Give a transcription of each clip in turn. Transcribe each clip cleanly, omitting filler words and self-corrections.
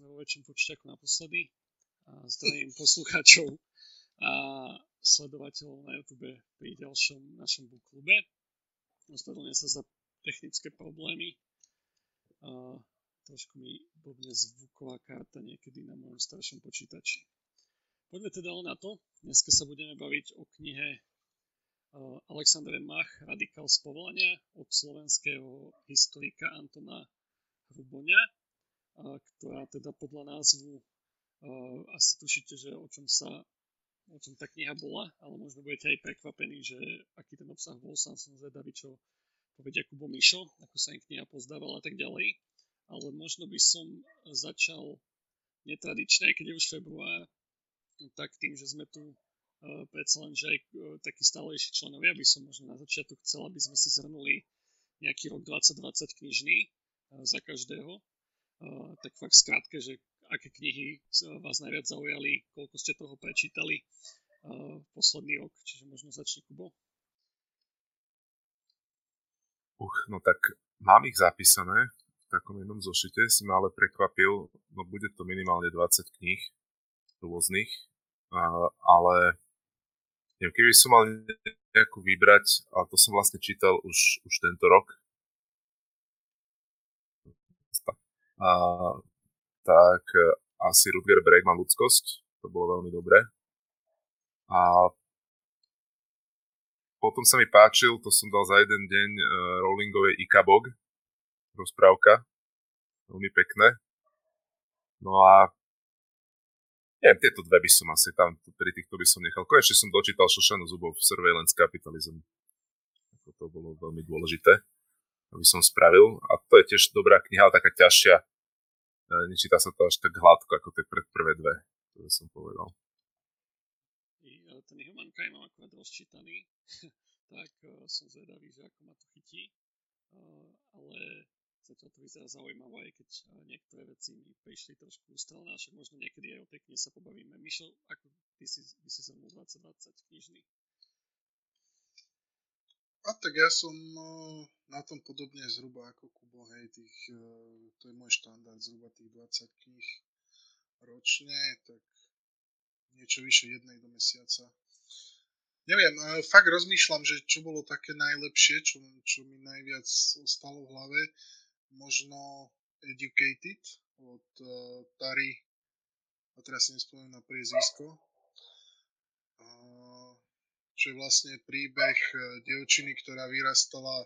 sme vo väčšom počte ako naposledy. Zdravím poslucháčov a sledovateľov na YouTube pri ďalšom našom bookklube. Ospravedlňujem sa za technické problémy. Trošku mi bobne zvuková karta niekedy na mojom staršom počítači. Poďme teda na to. Dneska sa budeme baviť o knihe Alexandre Mach, Radikál z povolania od slovenského historika Antona Hruboňa, ktorá teda podľa názvu asi tušíte, že o čom tá kniha bola, ale možno budete aj prekvapení, že aký ten obsah bol. Sám som zvedavý, čo povedia Kubo Mišo, ako sa im kniha pozdávala a tak ďalej. Ale možno by som začal netradične, keď je už február, tak tým, že sme tu predsa len, že aj takí stálejší členovia, by som možno na začiatok chcel, aby sme si zhrnuli nejaký rok 2020 knižný za každého. Tak fakt skrátke, že aké knihy vás najviac zaujali, koľko ste toho prečítali posledný rok, čiže možno začni Kubo. No tak mám ich zapísané v takom jednom zošite, si ma ale prekvapil, no bude to minimálne 20 kníh rôznych, ale keby som mal nejakú vybrať, ale to som vlastne čítal už tento rok, tak asi Rutger Bregman Ľudskosť, to bolo veľmi dobré. A potom sa mi páčil, to som dal za jeden deň, Rowlingovej Ikabog, rozprávka, veľmi pekné. No a neviem, tieto dve by som asi tam, pri týchto by som nechal. Konečne som dočítal Šošanu Zubov, Surveillance Capitalism, ako to bolo veľmi dôležité, aby som spravil. A to je tiež dobrá kniha, ale taká ťažšia. Nečíta sa to až tak hladko, ako tie prvé dve, ktoré som povedal. Ten Human Crime mám akorát rozčítaný, tak som zvedavý, že ako ma to chytí. Ale zatiaľ to vyzerá zaujímavé, aj keď niektoré veci mi prišli trošku ústrelné, však možno niekedy aj o tej knihe sa pobavíme. Mišo, ako ty si sa mnou 2020 knižný? A tak ja som na tom podobne zhruba ako Kubo, hej, to je môj štandard, zhruba tých 20 kníh ročne, tak niečo vyššie jednej do mesiaca. Neviem, fakt rozmýšľam, že čo bolo také najlepšie, čo mi najviac stalo v hlave, možno Educated od Tari, a teraz si nespomínam na priezvisko, čo je vlastne príbeh dievčiny, ktorá vyrastala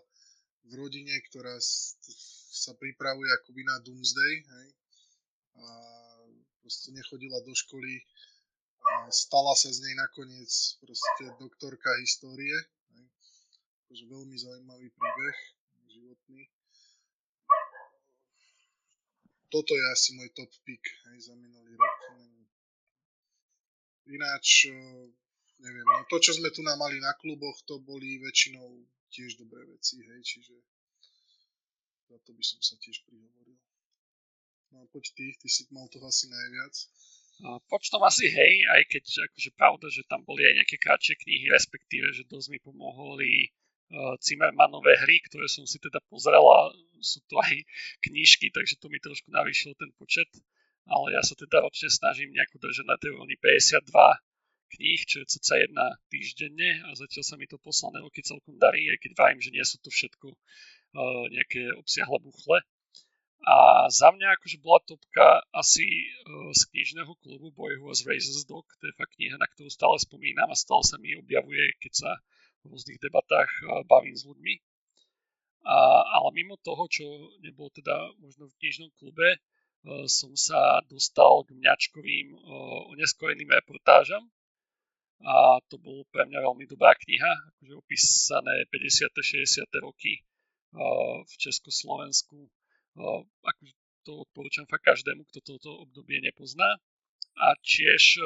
v rodine, ktorá sa pripravuje akoby na Doomsday, hej? A proste nechodila do školy a stala sa z nej nakoniec proste doktorka histórie, hej? Takže veľmi zaujímavý príbeh životný. Toto je asi môj top pick, hej, za minulý rok. Ináč neviem, no to, čo sme tu mali na kluboch, to boli väčšinou tiež dobré veci, hej, čiže za to by som sa tiež prihovoril. No a poď ty si mal toho asi najviac. Počtom asi hej, aj keď akože pravda, že tam boli aj nejaké kratšie knihy, respektíve, že dosť mi pomohli Zimmermanové hry, ktoré som si teda pozrel a sú to aj knižky, takže to mi trošku navýšilo ten počet, ale ja sa teda ročne snažím nejako držať na tej úrovni 52 kníh, čo je cca jedna týždenne a zatiaľ sa mi to posledné roky celkom darí, aj keď vravím, že nie sú to všetko nejaké obsiahle buchle. A za mňa akože bola topka asi z knižného klubu Boy Who Was Raised as a Dog, to je fakt kniha, na ktorú stále spomínam a stále sa mi objavuje, keď sa v rôznych debatách bavím s ľuďmi. Ale mimo toho, čo nebolo teda možno v knižnom klube, som sa dostal k mňačkovým oneskoreným reportážam. A to bolo pre mňa veľmi dobrá kniha, akože opísané 50. 60. roky v Československu. Akože to odporúčam fakt každému, kto toto obdobie nepozná. A tiež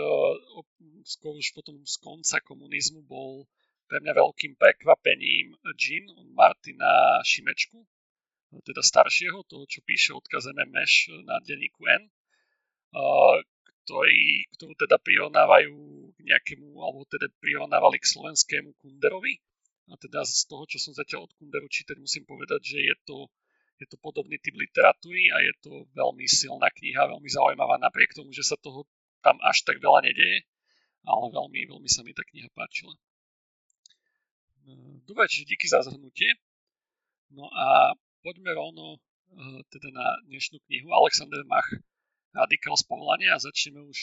skôr už potom z konca komunizmu bol pre mňa veľkým prekvapením Džin od Martina Šimečku, teda staršieho, toho, čo píše odkaz MMŠ na denníku N, ktorú teda prirovnávajú k nejakému, alebo teda prirovnávali k slovenskému Kunderovi. A teda z toho, čo som zatiaľ od Kunderu čítať, musím povedať, že je to Je to podobný typ literatúry a je to veľmi silná kniha, veľmi zaujímavá, napriek tomu, že sa toho tam až tak veľa nedeje, ale veľmi sa mi tá kniha páčila. Dobre, čiže díky za zhrnutie. No a poďme rovno teda na dnešnú knihu. Alexander Mach, Radikál z povolania, a začneme už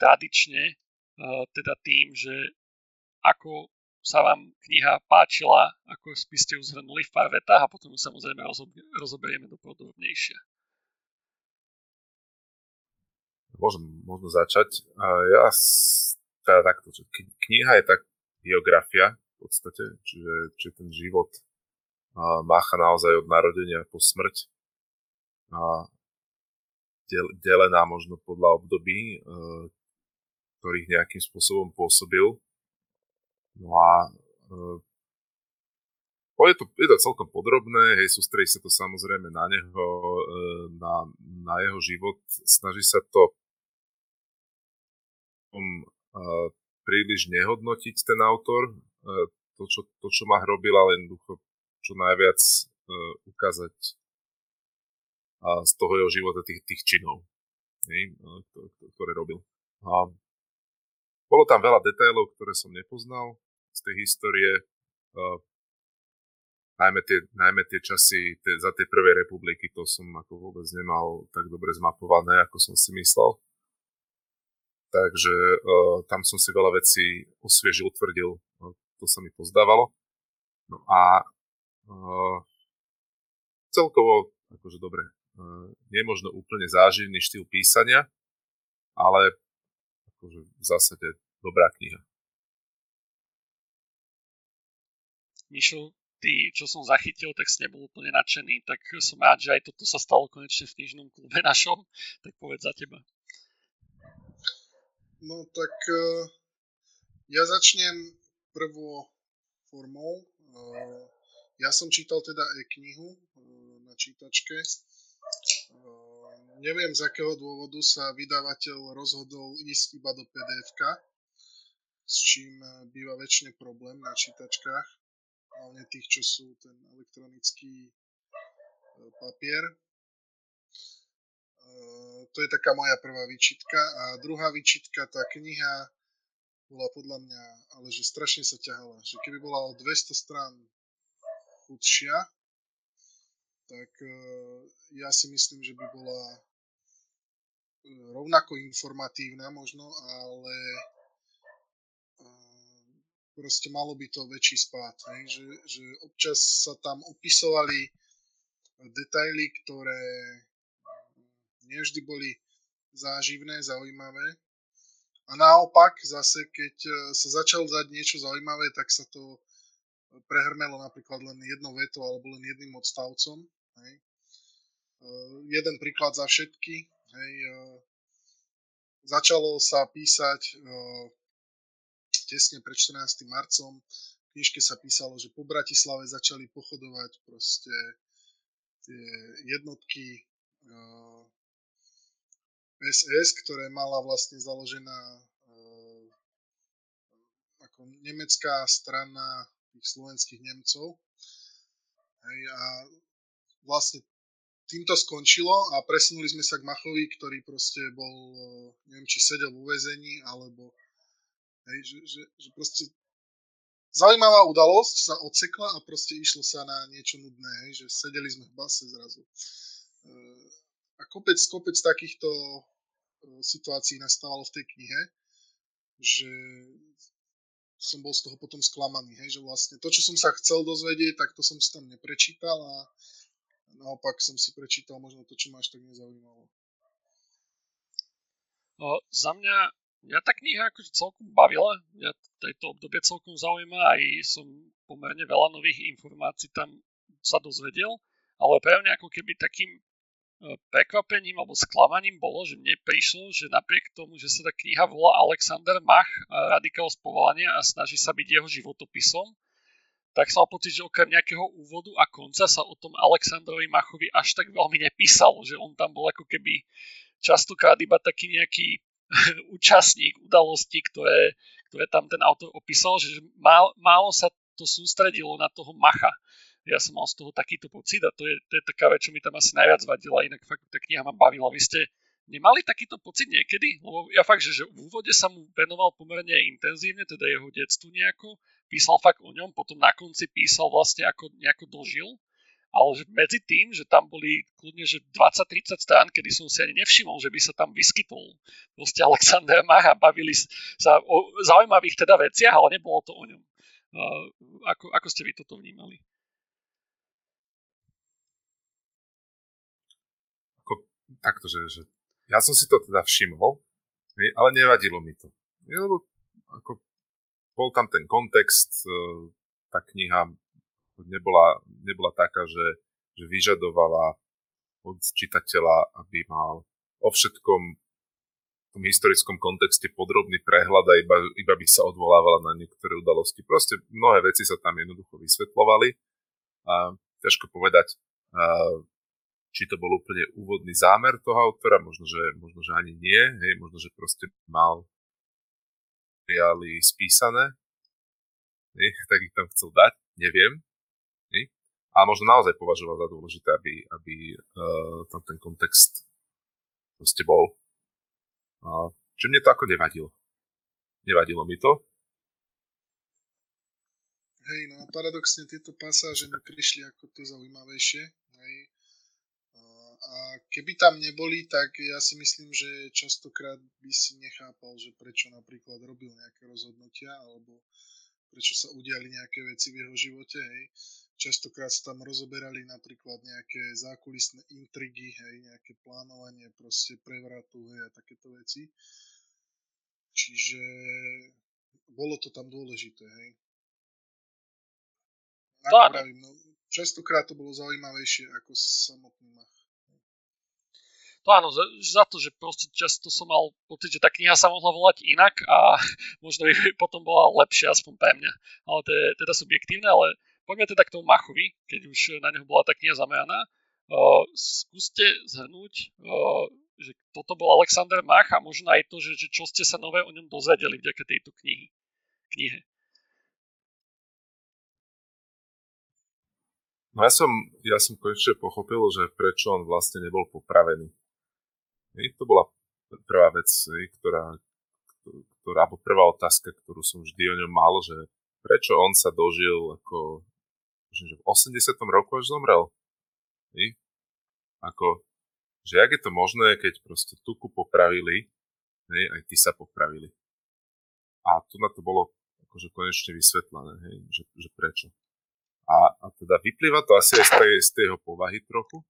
tradične teda tým, že ako sa vám kniha páčila, ako by ste ju zhrnuli v pár vetách, a potom ju samozrejme rozoberieme dopodrobnejšie. Možno začať. Takto, že kniha je tak biografia v podstate, čiže ten život Macha naozaj od narodenia po smrť, delená možno podľa období, ktorých nejakým spôsobom pôsobil. No a je to celkom podrobné, hej, sústredí sa to samozrejme na neho, na jeho život. Snaží sa to príliš nehodnotiť ten autor, to čo Mach robil, ale jednoducho čo najviac ukázať z toho jeho života tých činov, hej, ktoré robil. Bolo tam veľa detailov, ktoré som nepoznal z tej histórie, najmä tie časy za tej prvej republiky, to som ako vôbec nemal tak dobre zmapované, ako som si myslel. Takže tam som si veľa vecí osviežil, utvrdil, to sa mi pozdávalo. No a celkovo, akože dobre, nie možno úplne záživný štýl písania, ale akože v zásade dobrá kniha. Mišo, ty, čo som zachytil, tak si nebol úplne nadšený, tak som rád, že aj toto sa stalo konečne v knižnom klube našom, tak povedz za teba. No tak ja začnem prvou formou. Ja som čítal teda e-knihu na čítačke. Neviem, z akého dôvodu sa vydavateľ rozhodol ísť iba do PDF-ka, s čím býva väčšine problém na čítačkách, hlavne tých, čo sú ten elektronický papier. To je taká moja prvá výčitka. A druhá výčitka, tá kniha bola podľa mňa, ale že strašne sa ťahala, že keby bola o 200 strán chudšia, tak ja si myslím, že by bola rovnako informatívna možno, ale proste malo by to väčší spád, že občas sa tam opisovali detaily, ktoré nie vždy boli záživné, zaujímavé. A naopak zase, keď sa začalo dať niečo zaujímavé, tak sa to prehrmelo napríklad len jednou vetou alebo len jedným odstavcom. Hej. Jeden príklad za všetky. Hej. Začalo sa písať tesne pred 14. marcom. V knižke sa písalo, že po Bratislave začali pochodovať proste tie jednotky SS, ktoré mala vlastne založená ako nemecká strana tých slovenských Nemcov. Hej, a vlastne týmto skončilo a presunuli sme sa k Machovi, ktorý proste bol, neviem, či sedel vo väzení, alebo hej, že proste zaujímavá udalosť sa odsekla a proste išlo sa na niečo nudné, hej, že sedeli sme v base zrazu. A kopec takýchto situácií nastávalo v tej knihe, že som bol z toho potom sklamaný, hej, že vlastne to, čo som sa chcel dozvedieť, tak to som si tam neprečítal a naopak som si prečítal možno to, čo ma až tak nezaujímalo. Za mňa tá kniha akože celkom bavila, mňa tejto obdobie celkom zaujíma, aj som pomerne veľa nových informácií tam sa dozvedel, ale pre mňa ako keby takým prekvapením alebo sklamaním bolo, že mne prišlo, že napriek tomu, že sa tá kniha volá Alexander Mach, Radikál z povolania a snaží sa byť jeho životopisom, tak som mal pocit, že okrem nejakého úvodu a konca sa o tom Alexandrovi Machovi až tak veľmi nepísalo, že on tam bol ako keby častokrát iba taký nejaký účastník udalostí, ktoré tam ten autor opísal, že málo sa to sústredilo na toho Macha. ja som mal z toho takýto pocit a to je taká vec, čo mi tam asi najviac vadila, inak fakt tá kniha ma bavila. Vy ste nemali takýto pocit niekedy? Lebo ja fakt, že v úvode sa mu venoval pomerne intenzívne, teda jeho detstvu nejako, písal fakt o ňom, potom na konci písal vlastne ako nejako dožil, ale že medzi tým, že tam boli kľudne že 20-30 strán, kedy som si ani nevšimol, že by sa tam vyskytol proste Alexander Mach a bavili sa o zaujímavých teda veciach, ale nebolo to o ňom. Ako ste vy toto vnímali? Takto, že ja som si to teda všimol, ale nevadilo mi to. Lebo ako bol tam ten kontext, tá kniha nebola taká, že vyžadovala od čitateľa, aby mal o všetkom v tom historickom kontexte podrobný prehľad a iba by sa odvolávala na niektoré udalosti. Proste mnohé veci sa tam jednoducho vysvetľovali. Ťažko povedať, či to bol úplne úvodný zámer toho autora, možno, že ani nie, hej, možno, že proste mal materiály spísané, hej, tak ich tam chcel dať, neviem. A možno naozaj považoval za dôležité, aby tam ten kontext proste bol. Čo mne to ako nevadilo. Nevadilo mi to. Hej, no paradoxne tieto pasáže mi prišli ako to zaujímavejšie. Hej. A keby tam neboli, tak ja si myslím, že častokrát by si nechápal, že prečo napríklad robil nejaké rozhodnutia, alebo prečo sa udiali nejaké veci v jeho živote, hej. Častokrát sa tam rozoberali napríklad nejaké zákulisné intrigy, hej, nejaké plánovanie, proste prevratu, hej, a takéto veci. Čiže bolo to tam dôležité, hej. Napravím, no, častokrát to bolo zaujímavejšie ako samotný Mach. No áno, za to, že proste často som mal pocit, že tá kniha sa mohla volať inak a možno by potom bola lepšia, aspoň pre mňa. Ale to je teda subjektívne, ale poďme teda k tomu Machovi, keď už na neho bola tá kniha zameraná. Skúste zhrnúť, že toto bol Alexander Mach a možno aj to, že čo ste sa nové o ňom dozvedeli vďaka tejto knihe. No ja som konečne pochopil, že prečo on vlastne nebol popravený. To bola prvá vec, ktorá alebo prvá otázka, ktorú som vždy o ňom mal, že prečo on sa dožil ako že v 80. roku až zomrel. Ako, že jak je to možné, keď proste Tuku popravili, aj ty sa popravili. A tu na to bolo akože konečne vysvetlené, že prečo. A teda vyplýva to asi aj z tej jeho povahy trochu,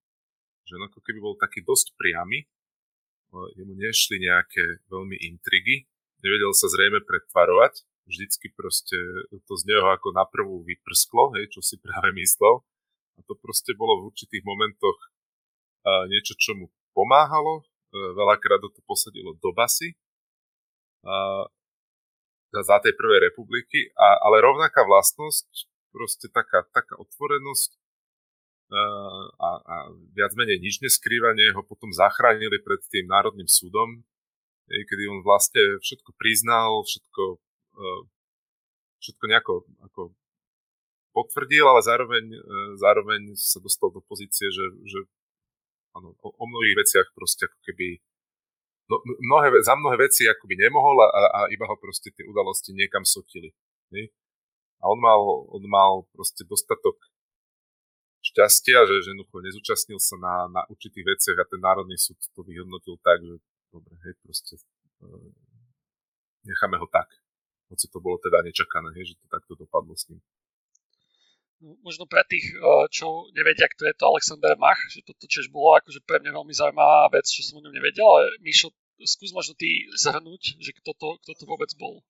že ako keby bol taký dosť priamy, jemu nešli nejaké veľmi intrigy, nevedel sa zrejme pretvarovať, vždycky proste to z neho ako naprvu vyprsklo, hej, čo si práve myslel, a to proste bolo v určitých momentoch niečo, čo mu pomáhalo, veľakrát to posadilo do basy za tej prvej republiky, ale rovnaká vlastnosť, proste taká otvorenosť, a viac menej nič neskrývanie ho potom zachránili pred tým Národným súdom, kedy on vlastne všetko priznal, všetko nejako ako potvrdil, ale zároveň sa dostal do pozície, že áno, o mnohých veciach proste ako keby za mnohé veci akoby nemohol a iba ho proste tie udalosti niekam sotili. Ne? A on mal proste dostatok šťastia, že nezúčastnil sa na určitých veciach a ten Národný súd to vyhodnotil tak, že dobre, hej, proste necháme ho tak. Hoci to bolo teda nečakané, hej, že to takto dopadlo s ním. No, možno pre tých, čo nevedia, kto je to Alexander Mach, že to tiež bolo akože pre mňa veľmi zaujímavá vec, čo som o ňom nevedel, ale Mišo, skús možno ty zhrnúť, že kto to vôbec bol.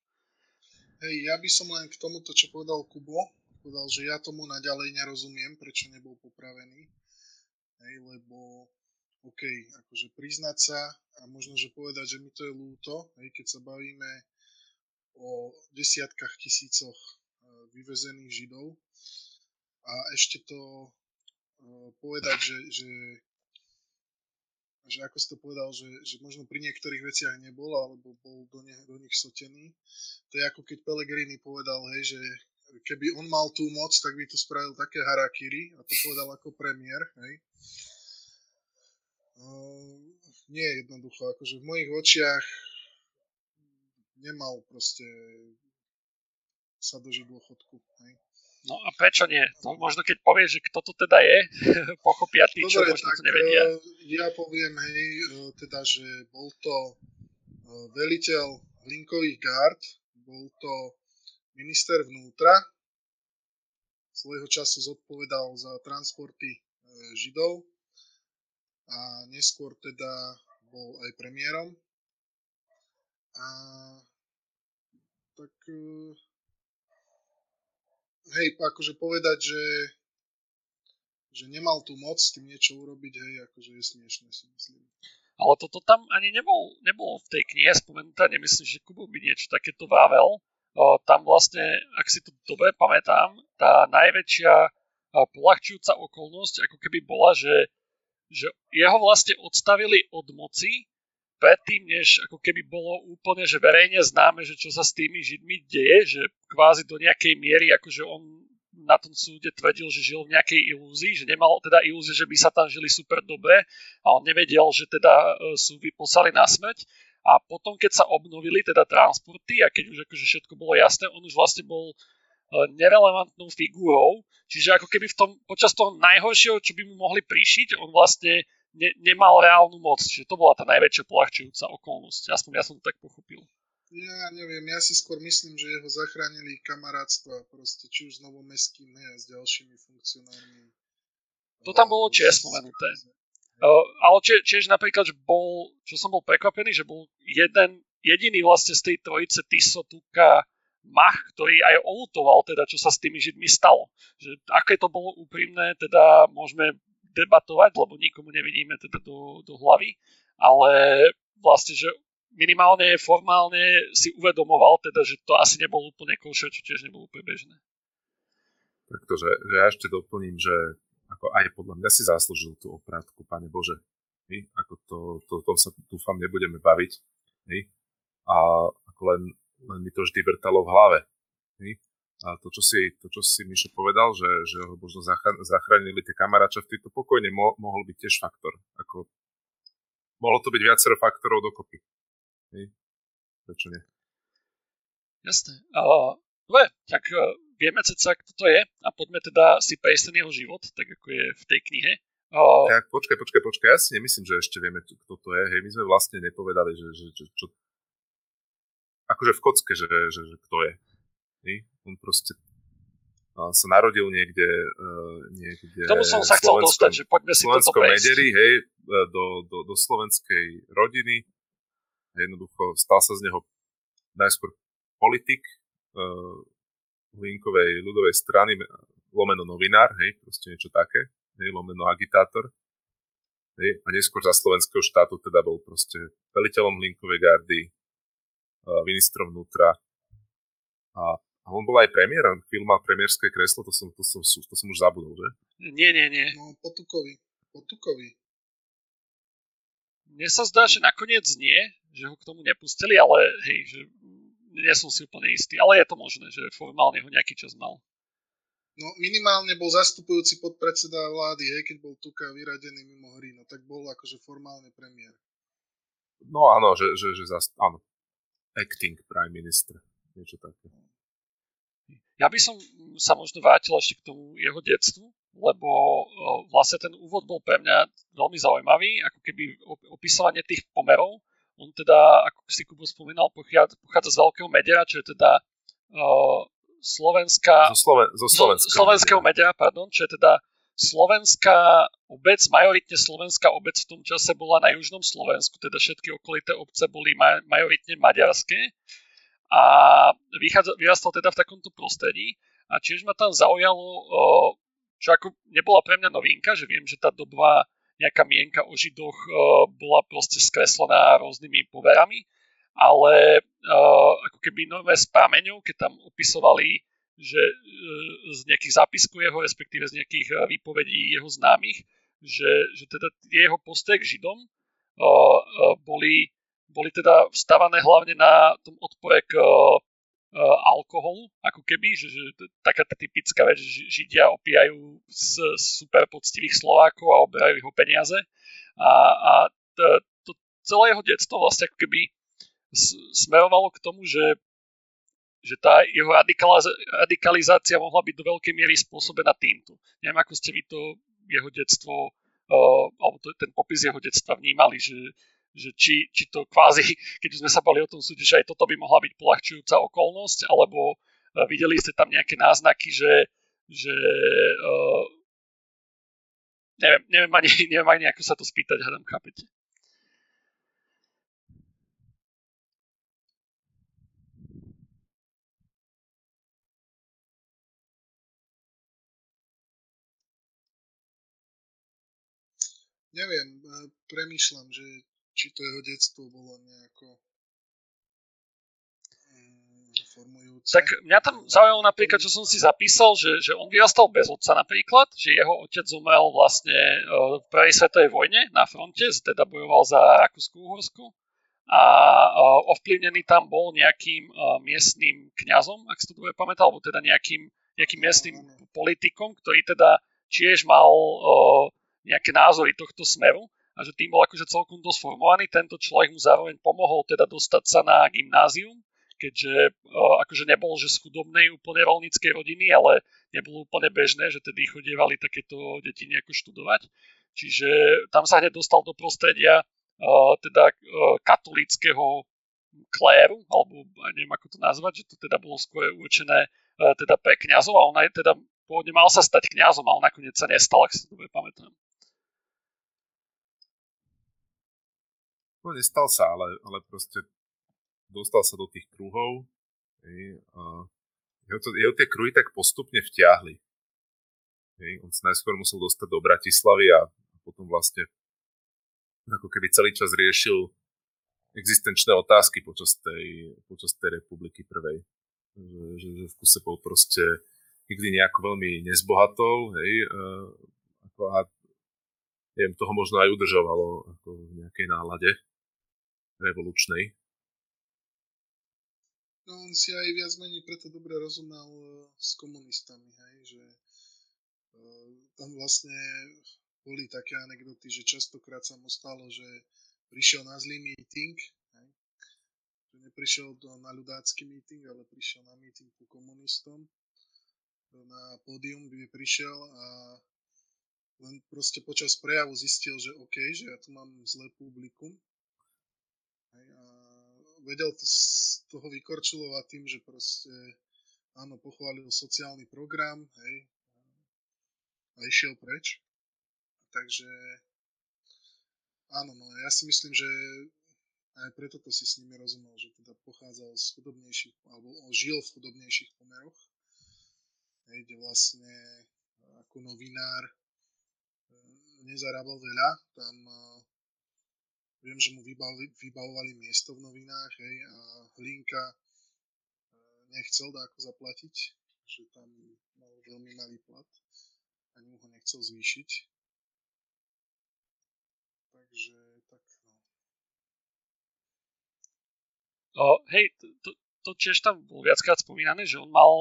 Hej, ja by som len k tomuto, čo povedal Kubo, povedal, že ja tomu naďalej nerozumiem, prečo nebol popravený. Hej, lebo okej, akože priznať sa a možno, že povedať, že mi to je ľúto, hej, keď sa bavíme o desiatkách tisícoch vyvezených Židov a ešte to povedať, že ako si to povedal, že možno pri niektorých veciach nebol, alebo bol do nich sotený. To je ako keď Pellegrini povedal, hej, že keby on mal tú moc, tak by to spravil také harakiri, a to povedal ako premiér, hej. Nie je jednoducho, akože v mojich očiach nemal proste sa dožiť dôchodku, hej. No a prečo nie? No, možno keď povieš, že kto to teda je, pochopia tí, čo dobre, možno tak, to nevedia. Ja poviem, hej, teda, že bol to veliteľ hlinkových gárd, bol to minister vnútra, svojho času zodpovedal za transporty Židov a neskôr teda bol aj premiérom. A tak... Hej, akože povedať, že nemal tú moc s tým niečo urobiť, hej, akože je smiešné, si myslím. Ale toto tam ani nebolo v tej knihe spomenuté, nemyslím, že Kubo by niečo takéto vável. Tam vlastne, ak si to dobre pamätám, tá najväčšia poľahčujúca okolnosť ako keby bola, že jeho vlastne odstavili od moci predtým, než ako keby bolo úplne, že verejne známe, že čo sa s tými Židmi deje, že kvázi do nejakej miery, akože on na tom súde tvrdil, že žil v nejakej ilúzii, že nemal teda ilúzie, že by sa tam žili super dobre a on nevedel, že teda sú vyposlali na smrť. A potom, keď sa obnovili teda transporty a keď už akože všetko bolo jasné, on už vlastne bol nerelevantnou figurou, čiže ako keby v tom, počas toho najhoršieho, čo by mu mohli prišiť, on vlastne nemal reálnu moc, čiže to bola tá najväčšia poľahčujúca okolnosť. Aspoň ja som to tak pochopil. Ja neviem, ja si skôr myslím, že jeho zachránili kamarátstva proste, či už s Novomestským a s ďalšími funkcionármi. To tam bolo tiež spomenuté. Ale tiež napríklad, že bol, čo som bol prekvapený, že bol jediný vlastne z tej trojice Tiso, Tuka, Mach, ktorý aj oľutoval teda, čo sa s tými Židmi stalo. Že aké to bolo úprimné, teda môžeme debatovať, lebo nikomu nevidíme teda do hlavy, ale vlastne, že minimálne formálne si uvedomoval teda, že to asi nebolo úplne košer, čo tiež nebolo úplne bežné. Takto, že ja ešte doplním, že ako aj podľa mňa si zaslúžil tú oprátku, Pane Bože. Ako to sa dúfam nebudeme baviť. A ako len mi to vždy vrtalo v hlave. A to, čo si Mišo povedal, že ho možno zachránili tie kamaráče v tejto pokojne, mohol byť tiež faktor. Ako, mohlo to byť viacero faktorov dokopy. Hej? Prečo nie? Jasné. Dobre, tak vieme ceca, kto to je a poďme teda si prejsť ten jeho život, tak ako je v tej knihe. Tak počkaj, ja si nemyslím, že ešte vieme, kto to je. Hej, my sme vlastne nepovedali, že čo... Akože v kocke, že kto je. On proste sa narodil niekde tomu som sa chcel dostať, že poďme si toto prejsť. Mederi, hej, do slovenskej rodiny. Jednoducho stal sa z neho najskôr politik Hlinkovej ľudovej strany, lomeno novinár, hej, proste niečo také, hej, lomeno agitátor. Hej, a neskôr za slovenského štátu teda bol proste veliteľom Hlinkovej gardy, ministrom vnútra. A on bol aj premiérom, film mal premiérske kreslo, to som už zabudol, že? Nie. No, Potukovi. Mne sa zdá, že nakoniec nie, že ho k tomu nepustili, ale hej, že nie som si úplne istý, ale je to možné, že formálne ho nejaký čas mal. No, minimálne bol zastupujúci podpredseda vlády, hej, keď bol Tuka vyradený mimo hry, no tak bol akože formálne premiér. No áno, áno. Acting prime minister, niečo také. Ja by som sa možno vrátil ešte k tomu jeho detstvu, lebo vlastne ten úvod bol pre mňa veľmi zaujímavý, ako keby opisovanie tých pomerov. On teda, ako si Kubo spomínal, pochádza z Veľkého Medera, čo je teda slovenského Medera, pardon, čo je teda slovenská obec, majoritne slovenská obec v tom čase bola na južnom Slovensku, teda všetky okolité obce boli majoritne maďarské. A vyrastal teda v takomto prostredí a tiež ma tam zaujalo, čo ako nebola pre mňa novinka, že viem, že tá doba nejaká mienka o Židoch bola proste skreslená rôznymi poverami, ale ako keby nové s prameňou, keď tam opisovali, že z nejakých zápiskov jeho, respektíve z nejakých výpovedí jeho známych, že teda jeho postoje k Židom boli teda vstávané hlavne na tom odpore k alkohol, ako keby, že taká tá typická vec, že Židia opíjajú z super poctivých Slovákov a oberajú ich o peniaze. A to celé jeho detstvo vlastne ako keby smerovalo k tomu, že tá jeho radikalizácia mohla byť do veľkej miery spôsobená týmto. Neviem, ako ste vy to jeho detstvo, alebo ten popis jeho detstva vnímali, že či to kvázi, keď sme sa bali o tom súde, že aj toto by mohla byť poľahčujúca okolnosť, alebo videli ste tam nejaké náznaky, že neviem ani ako sa to spýtať, hádam, chápete. Neviem, premýšľam, že či to jeho detstvo bolo nejako formujúce. Tak mňa tam zaujalo napríklad, čo som si zapísal, že on vyrastal bez otca napríklad, že jeho otec zomrel vlastne v prvej svetovej vojne na fronte, teda bojoval za Rakúsko-Uhorsko a ovplyvnený tam bol nejakým miestnym kňazom, ak si to dobre pamätal, alebo teda nejakým miestnym politikom, ktorý teda tiež mal nejaké názory tohto smeru. A že tým bol akože celkom dosť formovaný. Tento človek mu zároveň pomohol teda dostať sa na gymnázium, keďže akože nebol že z chudobnej úplne rolníckej rodiny, ale nebolo úplne bežné, že tedy chodievali takéto deti nejako študovať. Čiže tam sa hneď dostal do prostredia katolíckeho kléru, alebo neviem ako to nazvať, že to teda bolo skôr určené teda pre kňazov, a on aj teda pôvodne mal sa stať kňazom, ale nakoniec sa nestal, ak si to dobre pamätám. Nestal sa, ale proste dostal sa do tých kruhov. Jeho tie kruhy tak postupne vťahli. On sa najskôr musel dostať do Bratislavy a potom vlastne ako keby celý čas riešil existenčné otázky počas tej republiky prvej. Že v kuse bol proste nikdy nejako veľmi nezbohatol, toho možno aj udržovalo ako v nejakej nálade revolučnej. No on si aj viac menej preto dobre rozumel s komunistami, že tam vlastne boli také anekdoty, že častokrát sa mu stalo, že prišiel na zlý meeting, že neprišiel na ľudácky meeting, ale prišiel na meeting ku komunistom, na pódium by prišiel a len proste počas prejavu zistil, že okej, že ja tu mám zlé publikum. A vedel to z toho vykorčulovať tým, že proste áno, pochválil sociálny program, a išiel preč. Takže áno, no ja si myslím, že aj preto to si s nimi rozumel, že teda pochádzal z chudobnejších, alebo žil v chudobnejších pomeroch, kde vlastne ako novinár nezarábal veľa, tam viem, že mu vybavovali miesto v novinách, a Hlinka nechcel dáko zaplatiť, že tam mal veľmi malý plat, ani mu ho nechcel zvýšiť. Takže tak, no. To tiež tam bol viackrát spomínané, že on mal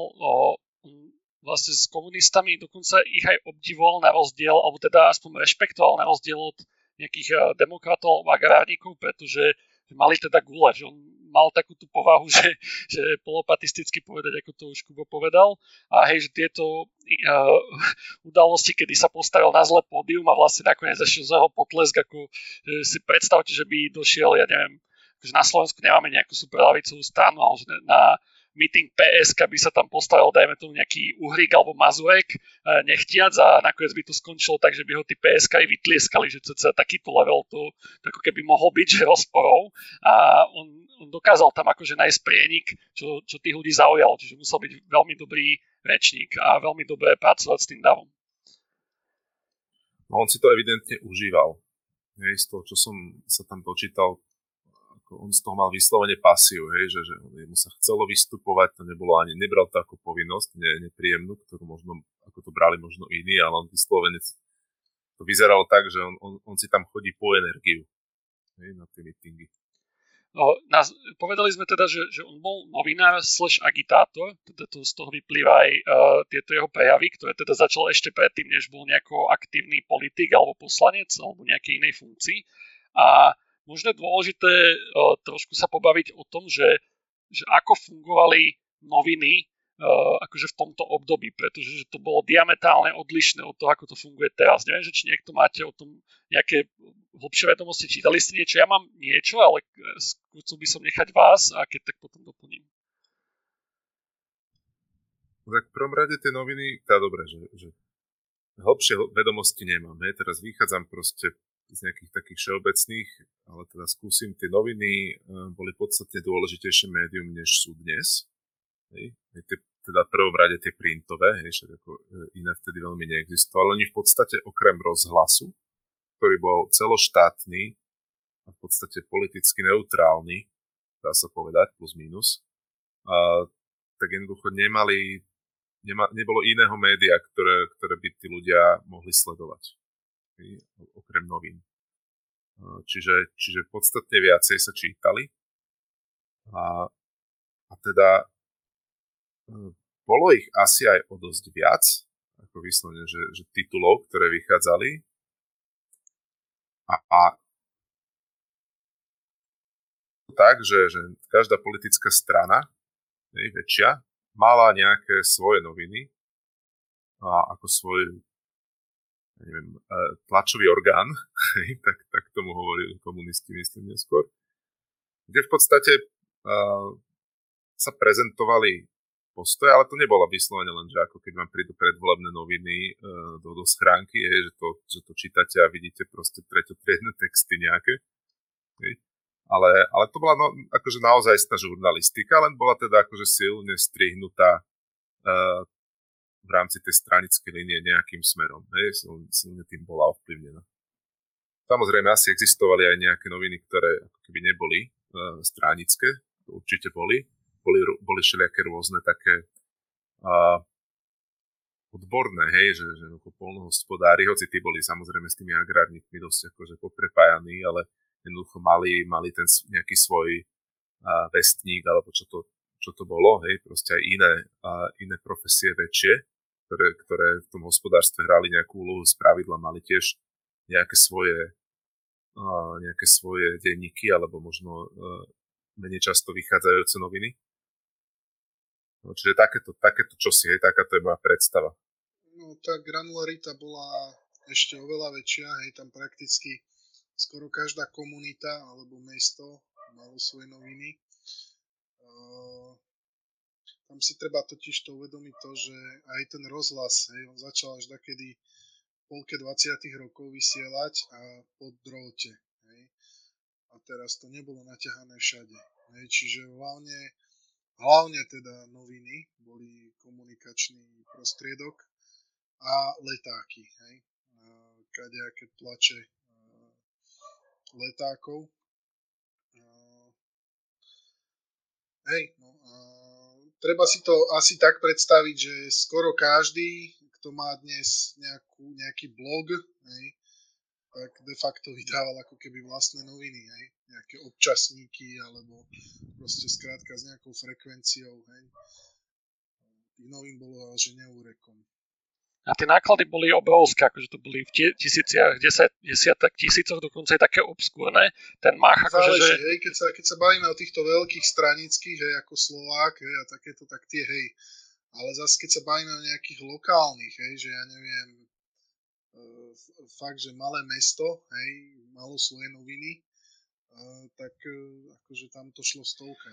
vlastne s komunistami, dokonca ich aj obdivoval na rozdiel, alebo teda aspoň rešpektoval na rozdiel od nejakých demokratov alebo agrárnikov, pretože mali teda gule, že on mal takú tú povahu, že polopatisticky povedať, ako to už Kubo povedal, a že tieto udalosti, kedy sa postavil na zlé pódium a vlastne nakoniec zašiel z jeho potlesk, ako si predstavte, že by došiel, ja neviem, že na Slovensku nemáme nejakú superlavicovú stranu, ale že na meeting PSK by sa tam postavil, dajme tomu nejaký Uhrík alebo Mazurek nechtiac, a nakoniec by to skončilo tak, že by ho tí PSK aj vytlieskali, že cca takýto level to ako keby mohol byť, že rozporov, a on dokázal tam akože nájsť prienik, čo tých ľudí zaujalo, čiže musel byť veľmi dobrý rečník a veľmi dobre pracovať s tým davom. No on si to evidentne užíval. Z toho, čo som sa tam dočítal, on z toho mal vyslovene pasiu, že mu sa chcelo vystupovať, to nebolo ani, nebral to ako povinnosť, nepríjemnú, ktorú možno, ako to brali možno iní, ale on vyslovene to vyzeralo tak, že on si tam chodí po energiu, na tie meetingy. Povedali sme teda, že on bol novinár / agitátor, teda to z toho vyplýva aj tieto jeho prejavy, ktoré teda začal ešte predtým, než bol nejako aktívny politik alebo poslanec alebo nejakej inej funkcii. A možno je dôležité trošku sa pobaviť o tom, že ako fungovali noviny akože v tomto období, pretože to bolo diametrálne odlišné od toho, ako to funguje teraz. Neviem, že či niekto máte o tom nejaké hlbšie vedomosti, čítali ste niečo, ja mám niečo, ale chcel by som nechať vás a keď tak potom doplním. Tak v prvom rade tie noviny, tá dobré, že hlbšie vedomosti nemám. Ne? Teraz vychádzam proste z nejakých takých všeobecných, ale teda skúsim, tie noviny boli podstatne dôležitejšie médium, než sú dnes. Teda v prvom rade tie printové, však ako iné vtedy veľmi neexistovalo. Oni v podstate okrem rozhlasu, ktorý bol celoštátny a v podstate politicky neutrálny, dá sa povedať, plus minus, tak jednoducho nebolo iného média, ktoré by tí ľudia mohli sledovať, okrem novín. Čiže podstatne viacej sa čítali a teda bolo ich asi aj o dosť viac, ako vyslovene, že titulov, ktoré vychádzali. A tak, že každá politická strana, väčšia, mala nejaké svoje noviny a ako svoj tlačový orgán, tak tomu hovorili komunisti, myslím neskôr, kde v podstate sa prezentovali postoje, ale to nebolo vyslovene len, že ako keď vám prídu predvolebné noviny do schránky, že to čítate a vidíte proste treťotriedne texty nejaké. Ale to bola akože naozajstná žurnalistika, len bola teda akože silne strihnutá v rámci tej stranickej línie nejakým smerom. Silne tým bola ovplyvnená. Samozrejme, asi existovali aj nejaké noviny, ktoré ako keby neboli stranické, to určite boli všelijaké rôzne také odborné, že poľnohospodári, hoci tí boli samozrejme s tými agrárnikmi dosť akože poprepájaní, ale jednoducho mali ten nejaký svoj vestník, alebo čo to bolo, proste aj iné profesie väčšie, ktoré v tom hospodárstve hrali nejakú úlohu, spravidla mali tiež nejaké svoje denníky, alebo možno menej často vychádzajúce noviny. No, čiže takéto čosi, takáto je moja predstava. No, tá granularita bola ešte oveľa väčšia, tam prakticky skoro každá komunita alebo mesto malo svoje noviny. Tam si treba totiž to uvedomiť to, že aj ten rozhlas, on začal až takedy v polke 20. rokov vysielať a po drôte. A teraz to nebolo naťahané všade. Čiže hlavne teda noviny boli komunikačný prostriedok a letáky. Kadejaké tlače letákov. Treba si to asi tak predstaviť, že skoro každý, kto má dnes nejaký blog, tak de facto vydával ako keby vlastné noviny, nejaké občasníky alebo proste skrátka s nejakou frekvenciou. Tých novín bolo že neúrekom. A tie náklady boli obrovské, akože to boli v tisíciach, desiatok tisícoch, dokonca aj také obskúrne. Ten mách akože... Záleží, keď sa bavíme o týchto veľkých stranických, ako Slovák a takéto, tak tie . Ale zase keď sa bavíme o nejakých lokálnych, že ja neviem... fakt, že malé mesto malo svoje noviny, tak akože tam to šlo stovka.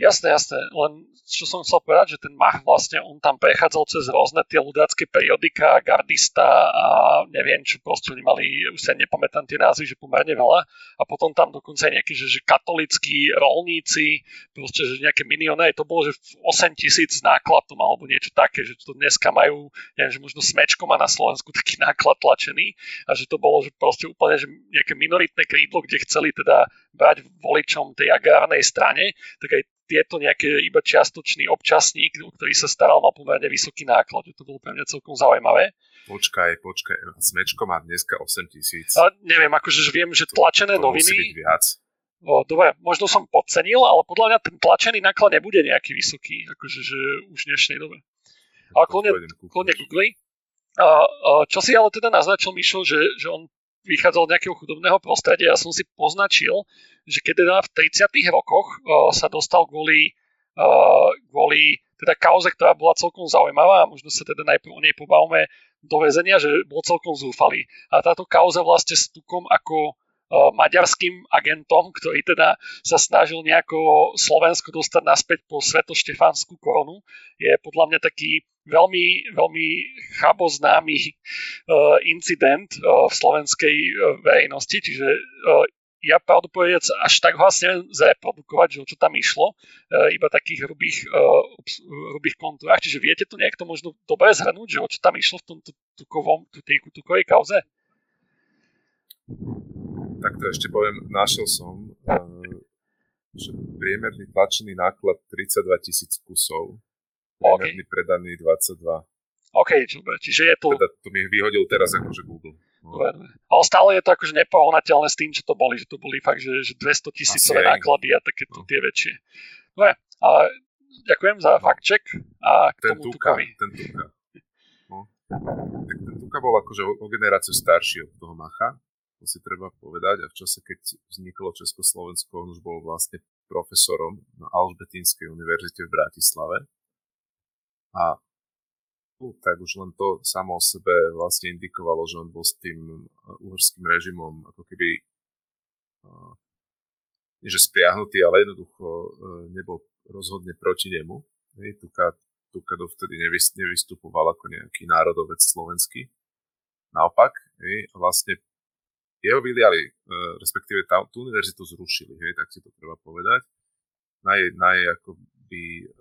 Jasné, len čo som chcel povedať, že ten Mach vlastne, on tam prechádzal cez rôzne tie ľudácké periodika, Gardista a neviem čo, proste mali, už sa nepamätám tie názvy, že pomerne veľa a potom tam dokonca aj nejaké, že katolíckí rolníci, proste, že nejaké milióny, to bolo, že 8 000 náklad to malo, alebo niečo také, že to dneska majú, neviem, že možno Smečko má na Slovensku taký náklad tlačený a že to bolo, že proste úplne, že nejaké minoritné krídlo, kde chceli teda brať voličom tej agrárnej strane, tak aj tieto nejaké iba čiastočný občasník, ktorý sa staral, mal pomerne vysoký náklad. To bolo pre mňa celkom zaujímavé. Počkaj, Smečko má dneska 8 000. Neviem, akože viem, že tlačené noviny... dobre, možno som podcenil, ale podľa mňa ten tlačený náklad nebude nejaký vysoký, akože že už v dnešnej dobe. Ale kľudne Google. Čo si ale teda naznačil, Mišo, že on vychádzal z nejakého chudobného prostredia. Ja som si poznačil, že keď teda v 30. rokoch sa dostal kvôli teda kauze, ktorá bola celkom zaujímavá, a možno sa teda najprv o nej pobavme, do väzenia, že bol celkom zúfalý. A táto kauza vlastne s Tukom ako maďarským agentom, ktorý teda sa snažil nejako Slovensko dostať naspäť po svetoštefánsku koronu, je podľa mňa taký veľmi, veľmi chábo známy incident v slovenskej verejnosti, čiže ja pravdu povedať až tak ho asi neviem zreprodukovať, že o čo tam išlo, iba takých hrubých kontúrach, čiže viete to niekto možno dobre zhrnúť, že o čo tam išlo v tom tukovej kauze? Tak to ešte poviem, našiel som, že priemerný tlačený náklad 32 000 kusov. Okay. Predaný 22. OK, čiže je to... Teda to mi vyhodil teraz akože Google. No. Ale stále je to akože neporovnateľné s tým, čo to boli. Že to boli fakt, že 200 000 náklady a takéto tie väčšie. Dobre, ale ďakujem za fact check a k ten tomu Tukovi. Ten Tuka. No. Tak ten Tuka bol akože o generáciu starší od toho Macha. To si treba povedať. A v čase, keď vzniklo Československo, on už bol vlastne profesorom na Alžbetínskej univerzite v Bratislave. A tak už len to samo o sebe vlastne indikovalo, že on bol s tým uhorským režimom ako keby nie že spriahnutý, ale jednoducho nebol rozhodne proti nemu. Tuka dovtedy nevystupoval ako nejaký národovec slovenský. Naopak, vlastne jeho vyliali, respektíve tú univerzitu zrušili, tak si to treba povedať. Na jej akoby...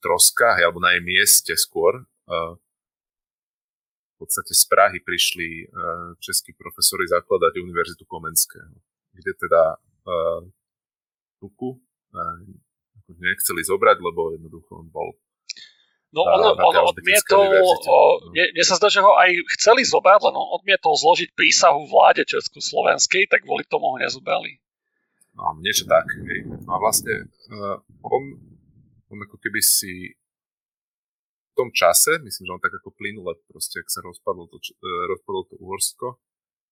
troska, alebo na jej mieste skôr. V podstate z Prahy prišli českí profesori zakladať Univerzitu Komenského, kde teda Tuku nechceli zobrať, lebo jednoducho on bol... No on odmietol, mne sa zdá, že ho aj chceli zobrať, len on odmietol zložiť prísahu vláde československej, tak kvôli tomu ho nezobrali. No, niečo tak. A vlastne on ako keby si v tom čase, myslím, že on tak ako plynule proste, ak sa rozpadlo to Uhorsko,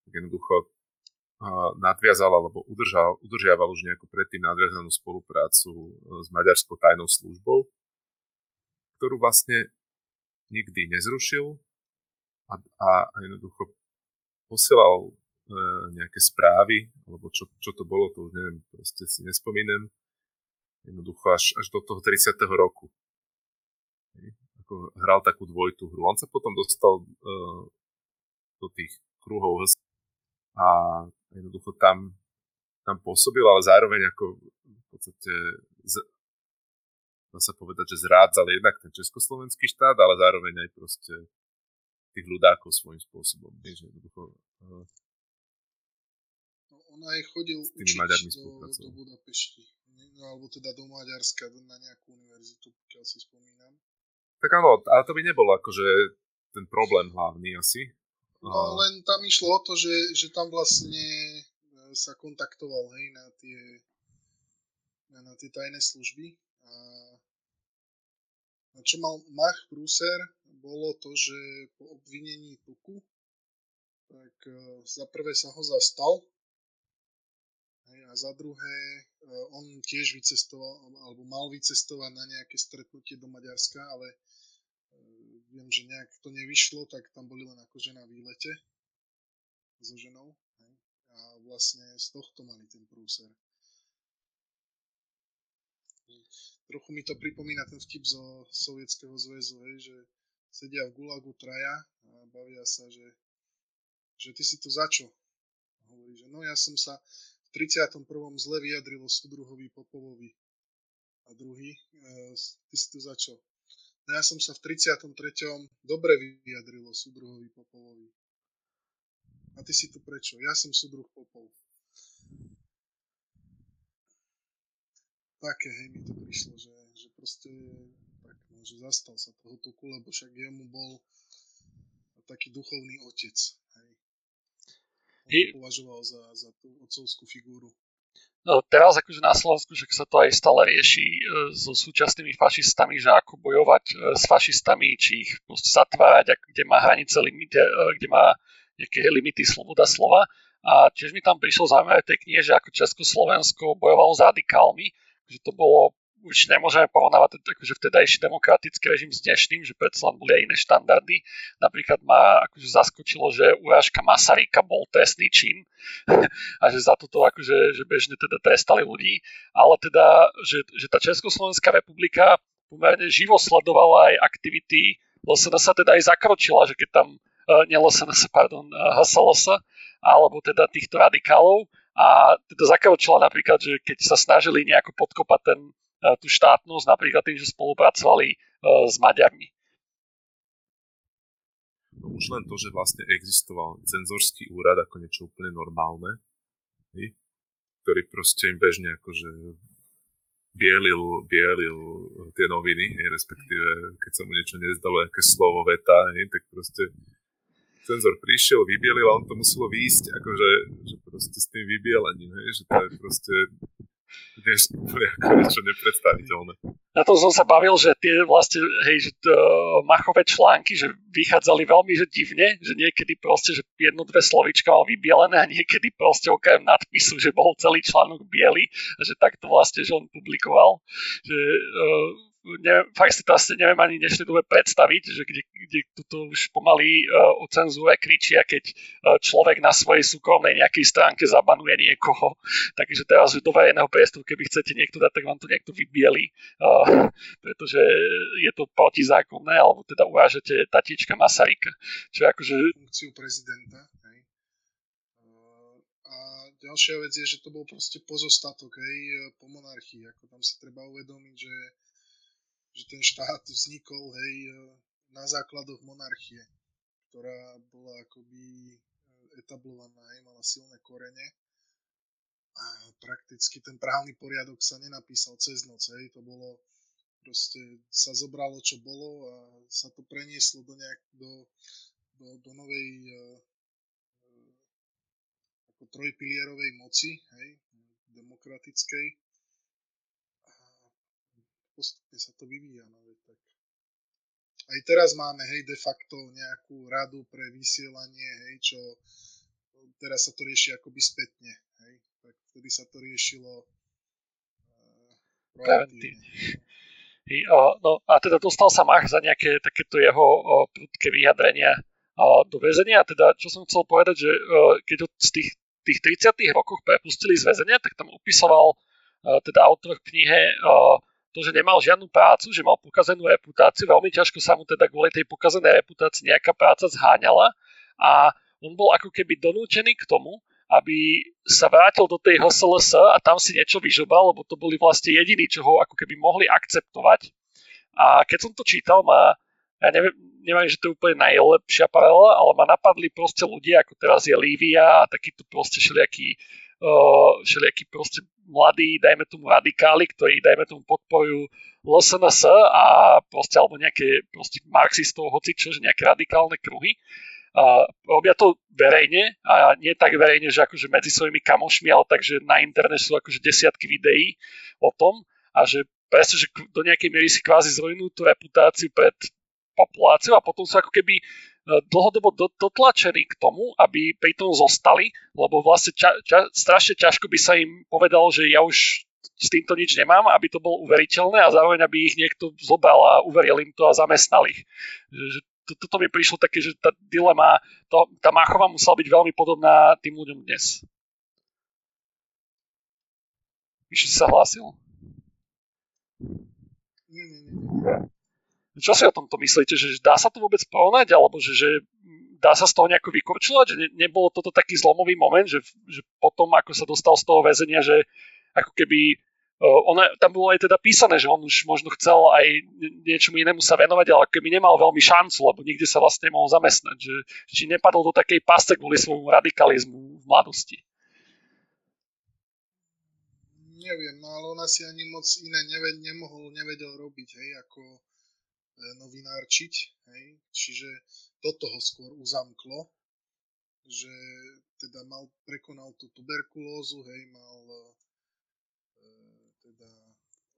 tak jednoducho nadviazal alebo udržiaval už nejakú predtým nadviazanú spoluprácu s maďarskou tajnou službou, ktorú vlastne nikdy nezrušil a jednoducho posielal nejaké správy, alebo čo to bolo, to už neviem, proste si nespomínam, jednoducho až do toho 30. roku. Ako hral takú dvojitú hru. On sa potom dostal do tých kruhov a jednoducho tam pôsobil, ale zároveň ako v podstate dá sa povedať, že zrádzal jednak ten československý štát, ale zároveň aj proste tých ľudákov svojím spôsobom. Že jednoducho on aj chodil učiť do Budapešti. Alebo teda do Maďarska, na nejakú univerzitu, pokiaľ si spomínam. Tak áno, ale to by nebolo akože ten problém hlavný asi. No len tam išlo o to, že tam vlastne sa kontaktoval na tie tajné služby. A čo mal Mach Prúser, bolo to, že po obvinení Tuku, tak za prvé sa ho zastal, a za druhé, on tiež vycestoval, alebo mal vycestovať na nejaké stretnutie do Maďarska, ale viem, že nejak to nevyšlo, tak tam boli len akože na výlete so ženou. A vlastne z tohto mali ten prúser. Trochu mi to pripomína ten vtip zo Sovietskeho zväzu, že sedia v gulagu traja a bavia sa, že ty si tu začo. Hovorí, že no ja som sa... v 31. zle vyjadrilo súdruhovi Popovovi a druhý, ty si tu začal. No ja som sa v 33. dobre vyjadrilo súdruhovi Popovovi. A ty si tu prečo? Ja som súdruh Popov. Také, mi to prišlo, že proste tak, no, že zastal sa toho Tuku, lebo však jemu bol taký duchovný otec. Považoval za tú otcovskú figúru. Teraz akože na Slovensku, že sa to aj stále rieši so súčasnými fašistami, že ako bojovať s fašistami, či ich proste zatvárať, kde má hranice, limite, kde má nejaké limity sloboda slova. A tiež mi tam prišlo zaujímavé tej knihe, že ako Československo bojovalo s radikálmi, že to bolo, už nemôžeme porovnávať akože vtedajší demokratický režim s dnešným, že predsa len boli aj iné štandardy. Napríklad ma akože zaskočilo, že urážka Masaryka bol trestný čin a že za toto akože, že bežne teda trestali ľudí. Ale teda, že tá Československá republika pomerne živo sledovala aj aktivity LSNS, teda aj zakročila, že keď tam, HSLS, alebo teda týchto radikálov a teda zakročila napríklad, že keď sa snažili nejako podkopať tú štátnosť, napríklad tým, že spolupracovali s Maďarmi. No už len to, že vlastne existoval cenzorský úrad ako niečo úplne normálne, ktorý proste im bežne akože bielil tie noviny, respektíve keď sa mu niečo nezdalo, aké slovo veta, tak proste cenzor prišiel, vybielil a on to muselo výjsť, akože že proste s tým vybielaním, že to je proste niečo nepredstaviteľné. Na tom som sa bavil, že tie vlastne, hej, že to, Machové články, že vychádzali veľmi že divne, že niekedy proste, že jedno, dve slovíčka mal vybielené a niekedy proste okrem nadpisu, že bol celý článok biely a že takto vlastne, že on publikoval, že fakt si to vlastne neviem ani dnešnej dobe predstaviť, že kde toto už pomaly o cenzúre kričia, keď človek na svojej súkromnej nejakej stránke zabanuje niekoho. Takže teraz do verejného priestoru, keby chcete niekto dať, tak vám to niekto vybieli, pretože je to protizákonné, alebo teda urážete tatíčka Masaryka. Čo akože funkciu prezidenta. Hej. A ďalšia vec je, že to bol proste pozostatok, hej, po monarchii. Ako tam si treba uvedomiť, že ten štát vznikol, hej, na základoch monarchie, ktorá bola akoby etablovaná, hej, mala silné korene a prakticky ten právny poriadok sa nenapísal cez noc, hej, to bolo, proste sa zobralo, čo bolo a sa to prenieslo do novej ako trojpilierovej moci, hej, demokratickej. Postupne sa to vyvíja. No, tak. Aj teraz máme, hej, de facto nejakú radu pre vysielanie, hej, čo teraz sa to rieši akoby spätne. Hej, tak vtedy sa to riešilo proaktívne. No, a teda dostal sa Mach za nejaké takéto jeho prudké vyjadrenia do väzenia. Teda, čo som chcel povedať, že keď ho z tých 30 rokoch prepustili z väzenia, tak tam opisoval teda autor v knihe to, že nemal žiadnu prácu, že mal pokazenú reputáciu, veľmi ťažko sa mu teda kvôli tej pokazenej reputácii nejaká práca zháňala a on bol ako keby donúčený k tomu, aby sa vrátil do tej HSLS a tam si niečo vyžobal, lebo to boli vlastne jediní, čo ho ako keby mohli akceptovať. A keď som to čítal, ja neviem, že to je úplne najlepšia paralela, ale ma napadli proste ľudia, ako teraz je Lívia a takýto proste všelijakí proste mladí, dajme tomu radikáli, ktorí, dajme tomu, podporujú LSNS a proste, alebo nejaké proste marxistov, hocičo, že nejaké radikálne kruhy. Robia to verejne a nie tak verejne, že akože medzi svojimi kamošmi, ale takže na internete sú akože desiatky videí o tom a že presne, že do nejakej miery si kvázi zruinujú tú reputáciu pred populáciou a potom sú ako keby dlhodobo dotlačení k tomu, aby pri tom zostali, lebo vlastne strašne ťažko by sa im povedalo, že ja už s týmto nič nemám, aby to bolo uveriteľné a zároveň, aby ich niekto zobral a uveril im to a zamestnal ich. Toto mi prišlo také, že tá dilema, tá Máchova musela byť veľmi podobná tým ľuďom dnes. Víš, si sa hlásil? Čo si o tomto myslíte? Že dá sa to vôbec porovnať? Alebo že dá sa z toho nejako vykorčulovať? Že nebolo toto taký zlomový moment? Že potom, ako sa dostal z toho väzenia, že ako keby... tam bolo aj teda písané, že on už možno chcel aj niečomu inému sa venovať, ale keby nemal veľmi šancu, lebo nikde sa vlastne nemohol zamestnať. Že, či nepadol do takej pasce kvôli svojmu radikalizmu v mladosti? Neviem, no ale on asi ani moc iné nevedel robiť, hej, ako novinárčiť, hej? Čiže toto ho skôr uzamklo, že teda prekonal tú tuberkulózu, hej, mal teda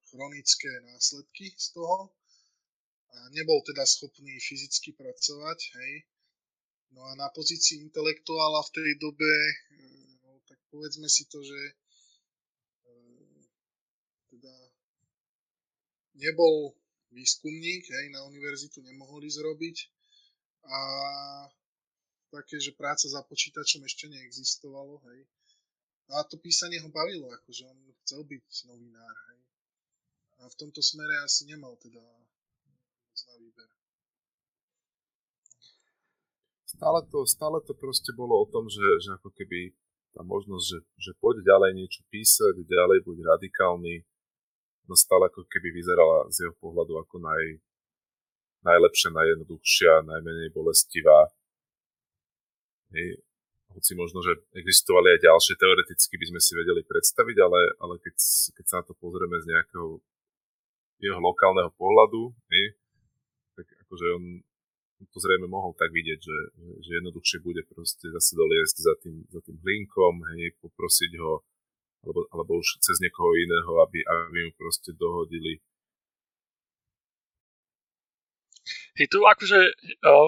chronické následky z toho a nebol teda schopný fyzicky pracovať, hej. No a na pozícii intelektuála v tej dobe, no, tak povedzme si to, že teda nebol výskumník, hej, na univerzitu nemohol ísť robiť a také, že práca za počítačom ešte neexistovalo, hej. A to písanie ho bavilo, akože on chcel byť novinár, hej. A v tomto smere asi nemal teda na výber. Stále to proste bolo o tom, že ako keby tá možnosť, že poď ďalej niečo písať, ďalej buď radikálny, no stále ako keby vyzerala z jeho pohľadu ako najlepšia, najjednoduchšia, najmenej bolestivá. Hej. Hoci možno, že existovali aj ďalšie, teoreticky by sme si vedeli predstaviť, ale keď sa na to pozrieme z nejakého jeho lokálneho pohľadu, hej, tak akože on to zrejme mohol tak vidieť, že jednoduchšie bude proste zase doliesť za tým hlinkom, hej, poprosiť ho, alebo už cez niekoho iného, aby mu proste dohodili. Hej, tu akože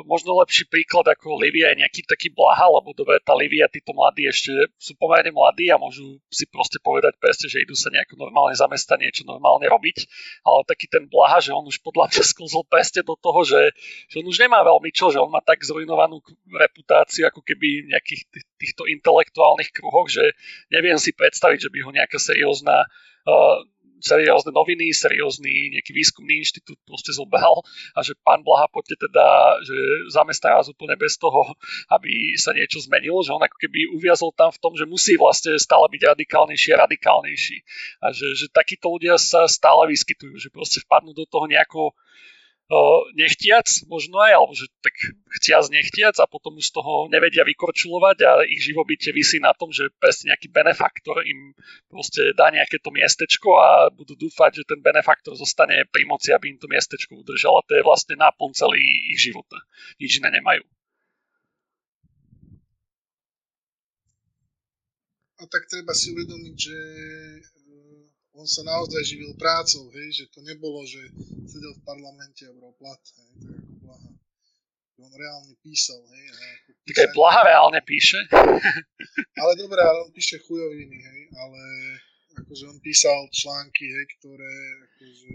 možno lepší príklad ako Livia je nejaký taký Blaha, lebo dobre, tá Livia, títo mladí ešte sú pomerne mladí a môžu si proste povedať presne, že idú sa nejako normálne zamestať, niečo normálne robiť, ale taký ten Blaha, že on už podľa mňa sklzol presne do toho, že on už nemá veľmi čo, že on má tak zrujnovanú reputáciu ako keby v nejakých týchto intelektuálnych kruhoch, že neviem si predstaviť, že by ho nejaká seriózne noviny, seriózny nejaký výskumný inštitút proste zobral a že pán Blaha, poďte teda, že zamestná vás úplne bez toho, aby sa niečo zmenilo, že on ako keby uviazol tam v tom, že musí vlastne stále byť radikálnejší a radikálnejší. A že takíto ľudia sa stále vyskytujú, že proste vpadnú do toho nejako nechtiac možno aj, alebo že tak chtiac nechtiac a potom už z toho nevedia vykorčulovať a ich živobytie visí na tom, že presne nejaký benefaktor im proste dá nejaké to miestečko a budú dúfať, že ten benefaktor zostane pri moci, aby im to miestečko udržal a to je vlastne náplň celý ich života. Nič iné nemajú. A tak treba si uvedomiť, že on sa naozaj živil prácou, hej, že to nebolo, že sedel v parlamente a bral plat, hej, tak ako Blaha. On reálne písal, hej. Tak aj Blaha reálne píše. Ale dobré, ale on píše chujoviny, hej, ale akože on písal články, hej, ktoré akože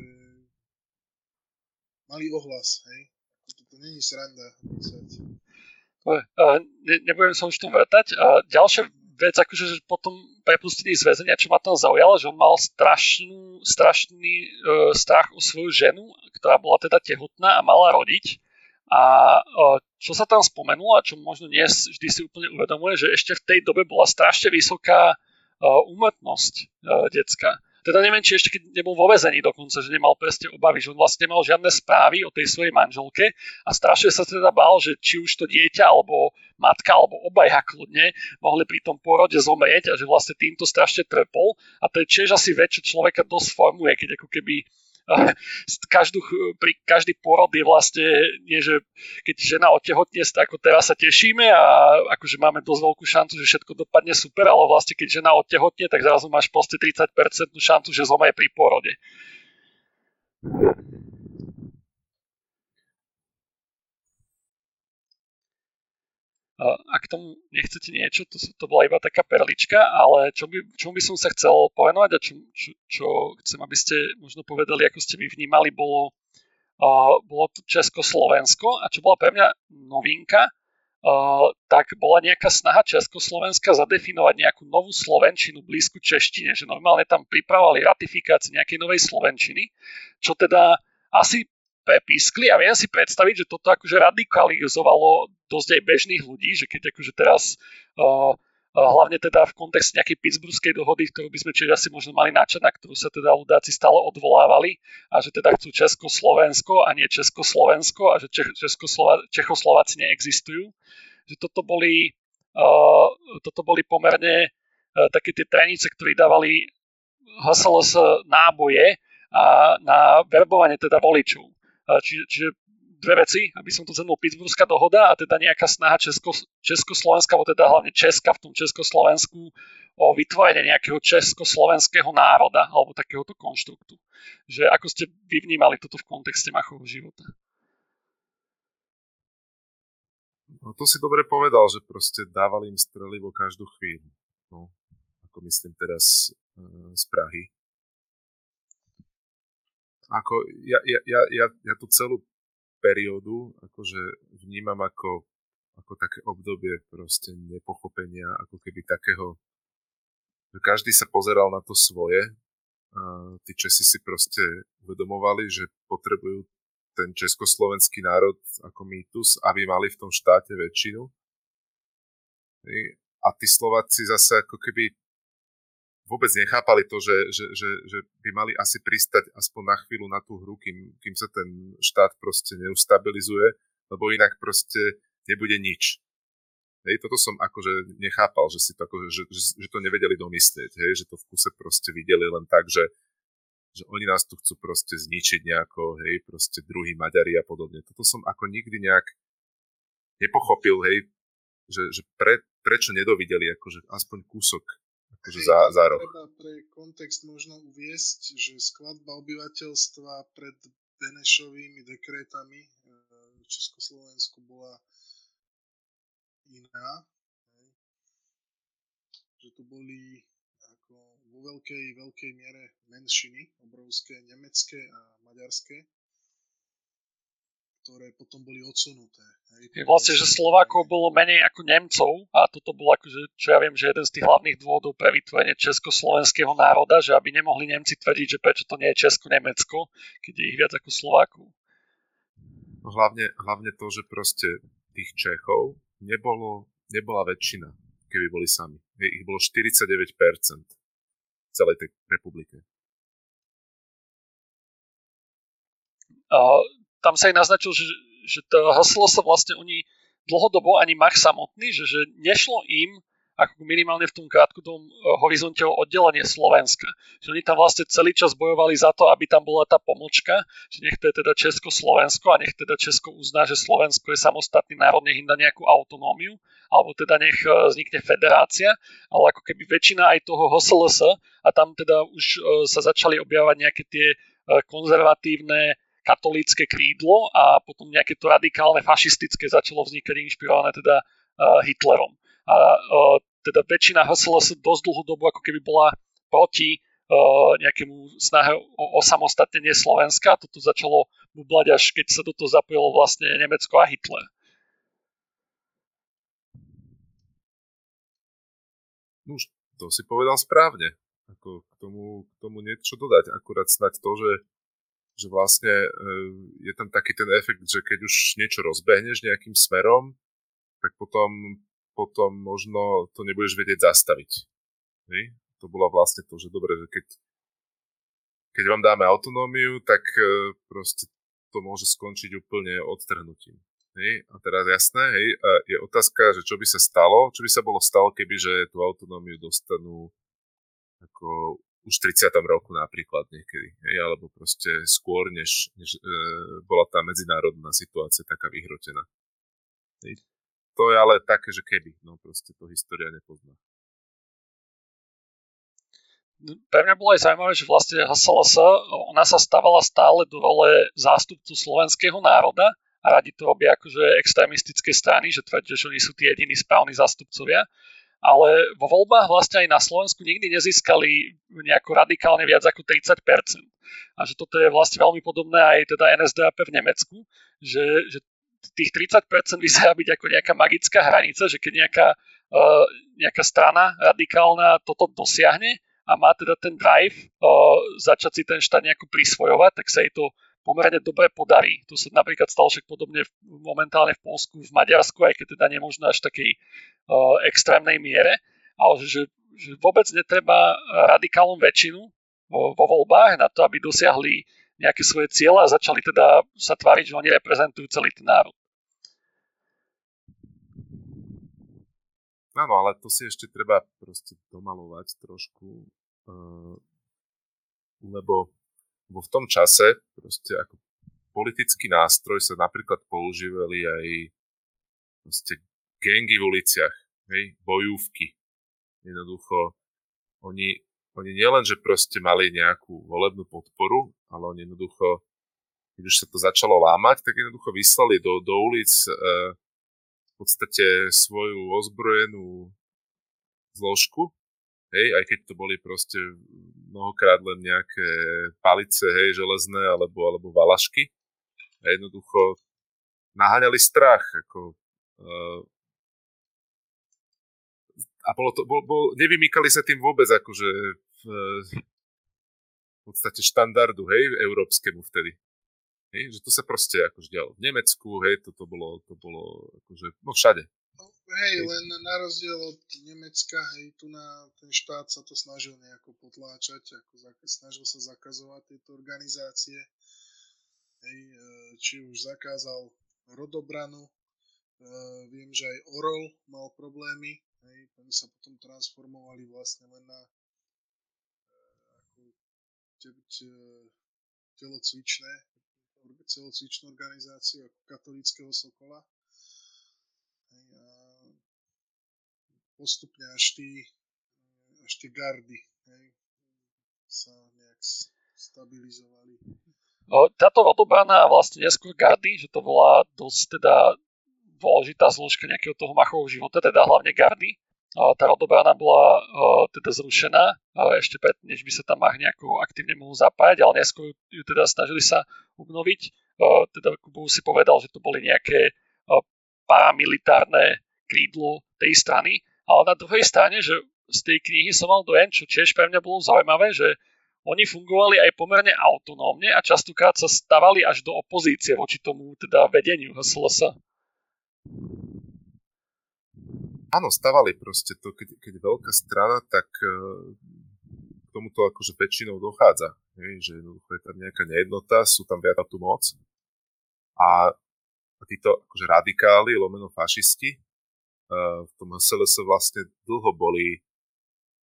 mali ohlas, hej. To není sranda písať. Nebudem sa už tom vrtať. Ďalšie vec, akože potom prepustený z väzenia, čo ma tam zaujalo, že on mal strašný strach o svoju ženu, ktorá bola teda tehotná a mala rodiť. A čo sa tam spomenulo a čo možno nie vždy si úplne uvedomuje, že ešte v tej dobe bola strašne vysoká úmrtnosť decka. Teda neviem, či ešte keď nebol vo väzení dokonca, že nemal presne obavy, že on vlastne nemal žiadne správy o tej svojej manželke a strašne sa teda bál, že či už to dieťa alebo matka alebo obaja kľudne mohli pri tom porode zomrieť a že vlastne týmto strašne trpol a to je tiež asi vec, čo človeka dosť formuje, keď ako keby každý porod je vlastne, nie že keď žena otehotnie, ako teraz sa tešíme a akože máme dosť veľkú šancu, že všetko dopadne super, ale vlastne keď žena otehotnie, tak zrazu máš proste 30% šancu, že zomrie pri porode. Ak tomu nechcete niečo, to bola iba taká perlička, ale čomu by som sa chcel povenovať a čo chcem, aby ste možno povedali, ako ste vy vnímali, bolo tu Československo a čo bola pre mňa novinka, tak bola nejaká snaha Československa zadefinovať nejakú novú slovenčinu blízku češtine, že normálne tam pripravovali ratifikáciu nejakej novej slovenčiny, čo teda asi prepískli a viem si predstaviť, že toto akože radikalizovalo dosť aj bežných ľudí, že keď akože teraz hlavne teda v kontexte nejakej Pittsburghskej dohody, ktorú by sme čiže asi možno mali načať, na ktorú sa teda ľudáci stále odvolávali a že teda chcú Československo a nie Československo a že Čechoslováci neexistujú, že toto boli pomerne také tie trenice, ktoré dávali HSLS náboje a na verbovanie teda voličov. Čiže dve veci, aby som to zhrnul, Pittsburghská dohoda a teda nejaká snaha Československa, alebo teda hlavne Česka v tom Československu o vytvorenie nejakého československého národa alebo takéhoto konštruktu. Že ako ste vnímali toto v kontexte Machovho života? No, to si dobre povedal, že proste dávali im strelivo každú chvíľu. No, ako myslím teraz z Prahy. Ako ja tú celú periódu akože vnímam ako také obdobie proste nepochopenia, ako keby takého, že každý sa pozeral na to svoje. Tí Česi si proste uvedomovali, že potrebujú ten československý národ ako mýtus, aby mali v tom štáte väčšinu. A tí Slováci zase ako keby vôbec nechápali to, že by mali asi pristať aspoň na chvíľu na tú hru, kým sa ten štát proste neustabilizuje, lebo inak proste nebude nič. Hej, toto som akože nechápal, že si to, akože, že to nevedeli domyslieť, hej, že to v kuse proste videli len tak, že oni nás tu chcú proste zničiť nejako, hej, proste druhí Maďari a podobne. Toto som ako nikdy nejak nepochopil, hej, že prečo nedovideli akože aspoň kúsok. Za rok. Treba pre kontext možno uviesť, že skladba obyvateľstva pred Benešovými dekrétami v Československu bola iná. Že tu boli ako vo veľkej miere menšiny, obrovské nemecké a maďarské, ktoré potom boli odsunuté. Je vlastne, že Slovákov bolo menej ako Nemcov a toto bolo akože, čo ja viem, že jeden z tých hlavných dôvodov pre vytvorenie československého národa, že aby nemohli Nemci tvrdiť, že prečo to nie je Česko-Nemecko, keď je ich viac ako Slovákov. Hlavne to, že proste tých Čechov nebola väčšina, keby boli sami. Ich bolo 49% v celej tej republike. Tam sa aj naznačil, že to haslo sa vlastne oni dlhodobo ani Mach samotný, že nešlo im, ako minimálne v tom krátkodobom horizonte, o oddelenie Slovenska. Že oni tam vlastne celý čas bojovali za to, aby tam bola tá pomočka, že nech to je teda Česko-Slovensko a nech teda Česko uzná, že Slovensko je samostatný národ, nech im dá nejakú autonómiu, alebo teda nech vznikne federácia, ale ako keby väčšina aj toho HSLS a tam teda už sa začali objavovať nejaké tie konzervatívne katolícke krídlo a potom nejaké to radikálne fašistické začalo vznikať inšpirované teda Hitlerom. A teda väčšina HSLS dosť dlhú dobu ako keby bola proti nejakému snahe o samostatnenie Slovenska a toto začalo bublať, až keď sa do toho zapojilo vlastne Nemecko a Hitler. No už to si povedal správne. Ako k tomu niečo dodať. Akurát snáď to, že vlastne je tam taký ten efekt, že keď už niečo rozbehneš nejakým smerom, tak potom možno to nebudeš vedieť zastaviť. Ne? To bola vlastne to, že dobre, že keď vám dáme autonómiu, tak proste to môže skončiť úplne odtrhnutím. Ne? A teraz jasné, hej, je otázka, že čo by sa bolo stalo, keby že tú autonómiu dostanú ako už v 30. roku napríklad niekedy, alebo proste skôr, než bola tá medzinárodná situácia taká vyhrotená. To je ale také, že keby, no proste to história nepozná. Pre mňa bolo aj zaujímavé, že vlastne HSLS, ona sa stavala stále do role zástupcu slovenského národa a radi to robia akože extrémistické strany, že tvrdia, že oni sú tí jediní správni zástupcovia. Ale vo voľbách vlastne aj na Slovensku nikdy nezískali nejako radikálne viac ako 30%. A že toto je vlastne veľmi podobné aj teda NSDAP v Nemecku, že tých 30% vyzerá byť ako nejaká magická hranica, že keď nejaká strana radikálna toto dosiahne a má teda ten drive začať si ten štát nejako prisvojovať, tak sa jej to pomerne dobre podarí. To sa napríklad stalo však podobne momentálne v Poľsku, v Maďarsku, aj keď teda nemožno až takej extrémnej miere, ale že vôbec netreba radikálnu väčšinu vo voľbách na to, aby dosiahli nejaké svoje cieľa a začali teda sa tváriť, že oni reprezentujú celý ten národ. Áno, ale to si ešte treba proste domalovať trošku, lebo v tom čase proste ako politický nástroj sa napríklad používali aj gangy v uliciach, hej, bojúvky. Jednoducho, oni nielen, že proste mali nejakú volebnú podporu, ale oni jednoducho, keď už sa to začalo lámať, tak jednoducho vyslali do ulic v podstate svoju ozbrojenú zložku, hej, aj keď to boli proste mnohokrát len nejaké palice, hej, železné, alebo valašky. A jednoducho naháňali strach. Ako, a nevymýkali sa tým vôbec akože v podstate štandardu, hej, európskemu vtedy. Hej, že to sa proste akože dialo v Nemecku, hej, to bolo akože, no všade. Hej, len na rozdiel od Nemecka, hej, tu na ten štát sa to snažil nejako potláčať, snažil sa zakazovať tieto organizácie. Hej, či už zakázal Rodobranu, viem, že aj Orol mal problémy, hej, oni sa potom transformovali vlastne len na celocvičnú organizáciu ako katolíckeho Sokola. Postupne až tie gardy, hej, sa nejak stabilizovali. Táto Rodobrana a vlastne neskôr gardy, že to bola dosť teda dôležitá zložka nejakého toho Machovho života, teda hlavne gardy. Tá Rodobrana bola teda zrušená, ešte pred, než by sa tam Mach nejako aktívne mohol zapájať, ale neskôr ju teda snažili sa obnoviť. Teda Kubu si povedal, že to boli nejaké paramilitárne krídlo tej strany, ale na druhej strane, že z tej knihy som mal dojem, čo tiež pre mňa bolo zaujímavé, že oni fungovali aj pomerne autonómne a častokrát sa stavali až do opozície voči tomu teda vedeniu HSLS. Áno, stavali proste to, keď veľká strana, tak k tomuto akože väčšinou dochádza, že je tam nejaká nejednota, sú tam viac na tú moc a títo akože radikáli, lomeno fašisti, v tom HSLS vlastne dlho boli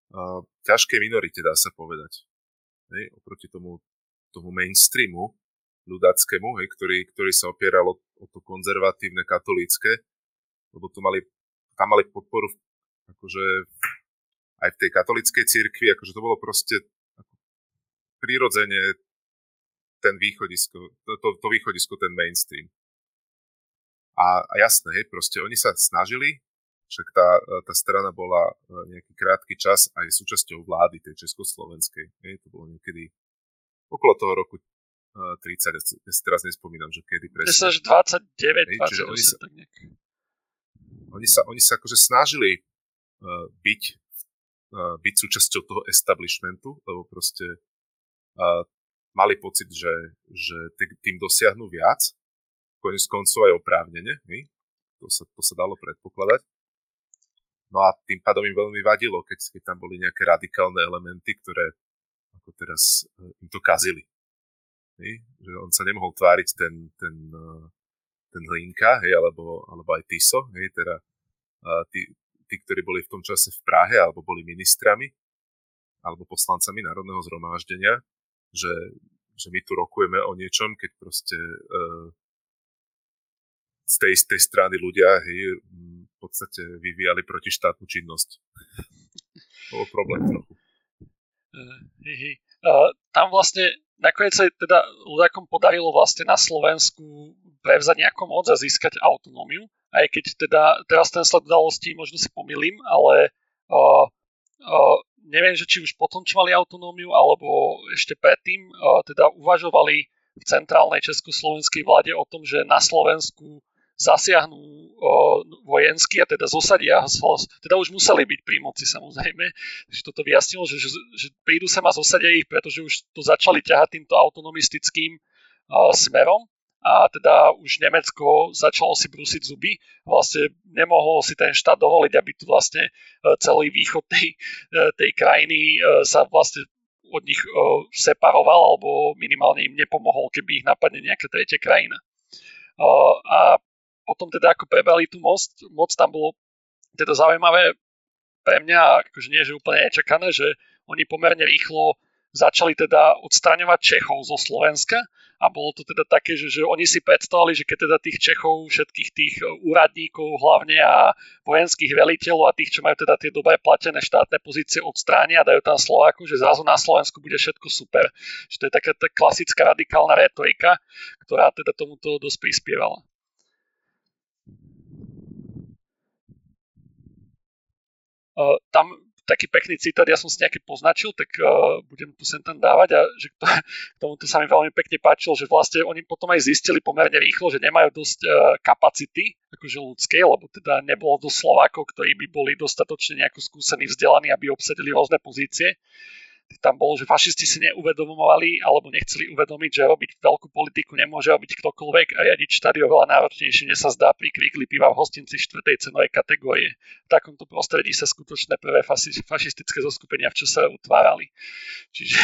v ťažkej minorite, dá sa povedať. Hej, oproti tomu mainstreamu ľudáckému, hej, ktorý sa opieral o to konzervatívne katolícke, lebo tam mali podporu akože aj v tej katolíckej cirkvi, akože to bolo proste prirodzene to východisko, ten mainstream. A jasné, hej, proste oni sa snažili. Však tá strana bola nejaký krátky čas aj súčasťou vlády tej československej. To bolo niekedy okolo toho roku 30, ja si teraz nespomínam, že kedy presne. 29, 28, tak nejaké. Oni sa akože snažili byť súčasťou toho establishmentu, lebo proste mali pocit, že tým dosiahnu viac. Koniec koncov aj oprávnene, hej? To sa dalo predpokladať. No a tým pádom im veľmi vadilo, keď tam boli nejaké radikálne elementy, ktoré ako teraz im to kazili. Hej? Že on sa nemohol tváriť ten Hlinka, hej, alebo aj Tiso, hej, teda tí, ktorí boli v tom čase v Prahe, alebo boli ministrami, alebo poslancami Národného zhromaždenia, že my tu rokujeme o niečom, keď proste z tej strany ľudia, hej, v podstate vyvíjali protištátnu činnosť. Bolo problém trochu. Tam vlastne nakoniec sa teda ľudákom podarilo vlastne na Slovensku prevzať nejakú moc a získať autonómiu, aj keď teda teraz ten sled udalostí možno si pomýlim, ale neviem, že či už potom, čo mali autonómiu, alebo ešte predtým teda uvažovali v centrálnej československej vláde o tom, že na Slovensku zasiahnu vojensky a teda zosadia HSLS. Teda už museli byť pri moci, samozrejme. Takže toto vyjasnilo, že prídu sem a zosadia ich, pretože už to začali ťahať týmto autonomistickým smerom a teda už Nemecko začalo si brúsiť zuby. Vlastne nemohol si ten štát dovoliť, aby tu vlastne celý východ tej krajiny sa vlastne od nich separoval alebo minimálne im nepomohol, keby ich napadne nejaká tretia krajina. A potom teda ako prebrali tú moc, tam bolo teda zaujímavé pre mňa, akože nie, že úplne nečakané, že oni pomerne rýchlo začali teda odstraňovať Čechov zo Slovenska a bolo to teda také, že oni si predstavili, že keď teda tých Čechov, všetkých tých úradníkov hlavne a vojenských veliteľov a tých, čo majú teda tie dobre platené štátne pozície, odstránia a dajú tam Slováku, že zrazu na Slovensku bude všetko super. Že to je taká tá klasická radikálna retorika, ktorá teda tomuto dosť prispievala. Tam taký pekný citát, ja som si nejaký poznačil, tak budem tu sem tam dávať a že k tomuto sa mi veľmi pekne páčilo, že vlastne oni potom aj zistili pomerne rýchlo, že nemajú dosť kapacity, akože ľudskej, lebo teda nebolo dosť Slovákov, ktorí by boli dostatočne nejako skúsení, vzdelaní, aby obsadili rôzne pozície. Tam bolo, že fašisti si neuvedomovali alebo nechceli uvedomiť, že robiť veľkú politiku nemôže robiť ktokoľvek a riadiť štády oveľa náročnejšie, než sa zdá pri kríkli piva v hostinci 4. cenovej kategórie. V takomto prostredí sa skutočné prvé fašistické zoskupenia v čase utvárali. Čiže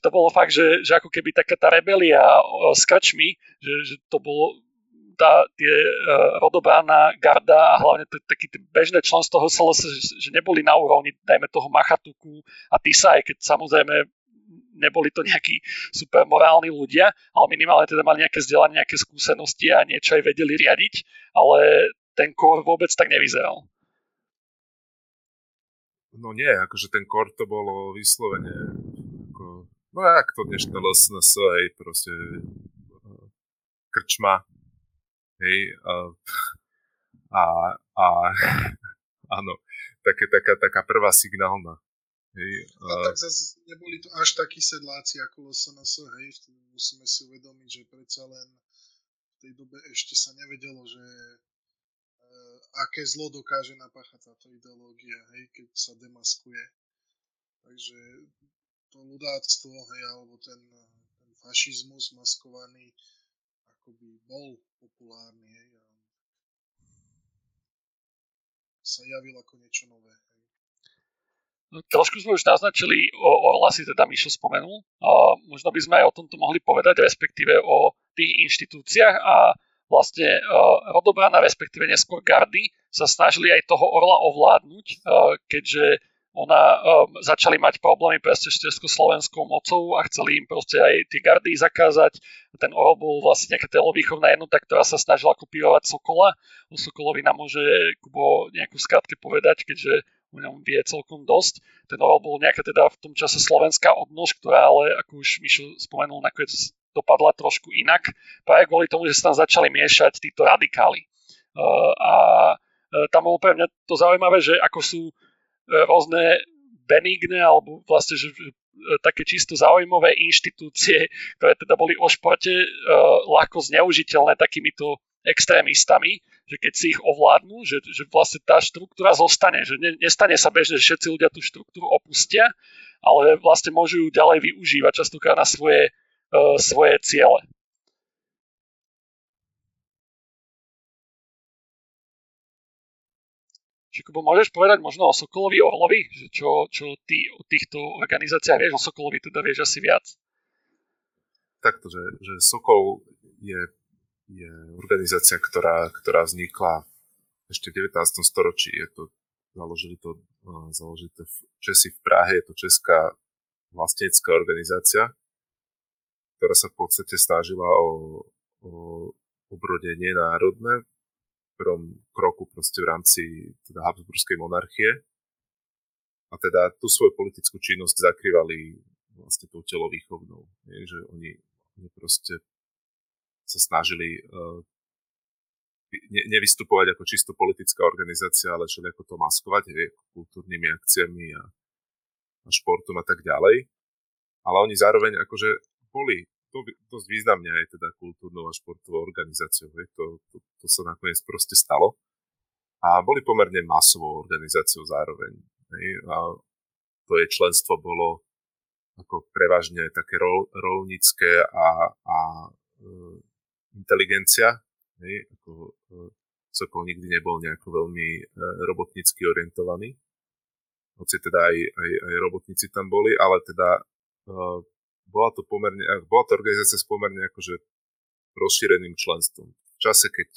že to bolo fakt, že ako keby taká tá rebelia s krčmi, že to bolo tie rodobána, garda a hlavne taký bežné člen z toho SLS, že neboli na úrovni, dajme toho Machatuku a Tisa, aj keď samozrejme neboli to nejakí super morálni ľudia, ale minimálne teda mali nejaké vzdelanie, nejaké skúsenosti a niečo aj vedeli riadiť, ale ten kor vôbec tak nevyzeral. No nie, akože ten kor to bolo vyslovene, ako, no jak to dnešné SNS, hej, proste krčma. Hej, a áno, taká prvá signálna. Hej, a tak zase neboli to až takí sedláci ako SNS, hej, musíme si uvedomiť, že predsa len v tej dobe ešte sa nevedelo, že aké zlo dokáže napáchať táto ideológia, hej, keď sa demaskuje. Takže to ľudáctvo, hej, alebo ten fašizmus maskovaný akoby bol populárny, hej, a sa javil ako niečo nové. Hej. No, trošku sme už naznačili, Orla si teda Mišo spomenul, a možno by sme aj o tomto mohli povedať, respektíve o tých inštitúciách a vlastne rodobrana, respektíve neskôr gardy sa snažili aj toho Orla ovládnuť, keďže začali mať problémy presne s československou mocou a chceli im proste aj tie gardy zakázať. Ten Orol bol vlastne nejaká telovýchovná jednota, ktorá sa snažila kopírovať Sokola. O Sokolovi nám môže Kubo nejakú skratke povedať, keďže o ňom vie celkom dosť. Ten Orol bol nejaká teda v tom čase slovenská odnož, ktorá ale, ako už Mišo spomenul, nakoniec dopadla trošku inak. Práve kvôli tomu, že sa tam začali miešať títo radikáli. A tam bolo pre mňa to zaujímavé, že ako sú rôzne benigné, alebo vlastne že také čisto zaujímavé inštitúcie, ktoré teda boli o športe ľahko zneužiteľné takýmito extrémistami, že keď si ich ovládnu, že vlastne tá štruktúra zostane, že nestane sa bežne, že všetci ľudia tú štruktúru opustia, ale vlastne môžu ju ďalej využívať častokrát na svoje ciele. Kubo, môžeš povedať možno o Sokolovi, Orlovi? Že čo ty o týchto organizáciách vieš? O Sokolovi teda vieš asi viac. Takto, že Sokol je organizácia, ktorá vznikla ešte v 19. storočí. Založili to Česi v Prahe. Je to česká vlastnícka organizácia, ktorá sa v podstate snažila o obrodenie národné, prvom kroku proste v rámci teda Habsburskej monarchie. A teda tú svoju politickú činnosť zakrývali vlastne tou telovýchovnou. Že oni proste sa snažili nevystupovať ako čisto politická organizácia, ale čo nejako to maskovať kultúrnymi akciami a športom a tak ďalej. Ale oni zároveň akože boli dosť významne aj teda kultúrnou a športovou organizáciou. To sa nakoniec proste stalo. A boli pomerne masovou organizáciou zároveň. A to jej členstvo bolo ako prevažne také roľnícke a inteligencia. Ako Sokol nikdy nebol nejako veľmi robotnícky orientovaný. Hoci teda aj robotníci tam boli, ale teda bola to organizácia s pomerne akože rozšíreným členstvom. V čase, keď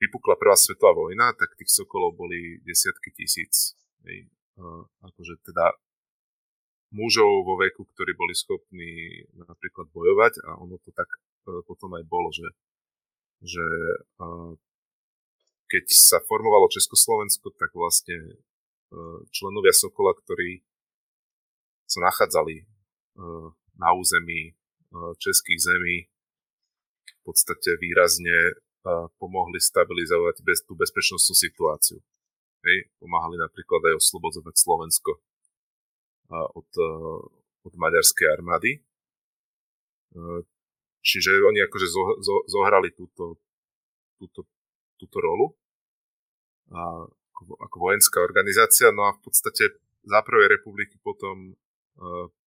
vypukla prvá svetová vojna, tak tých Sokolov boli desiatky tisíc. Akože teda mužov vo veku, ktorí boli schopní napríklad bojovať, a ono to tak potom aj bolo, že keď sa formovalo Československo, tak vlastne členovia Sokola, ktorí sa nachádzali na území českých zemí, v podstate výrazne pomohli stabilizovať tú bezpečnostnú situáciu. Hej. Pomáhali napríklad aj oslobodzovať Slovensko od maďarskej armády. Čiže oni akože zohrali túto rolu ako vojenská organizácia. No a v podstate za Prvej republiky potom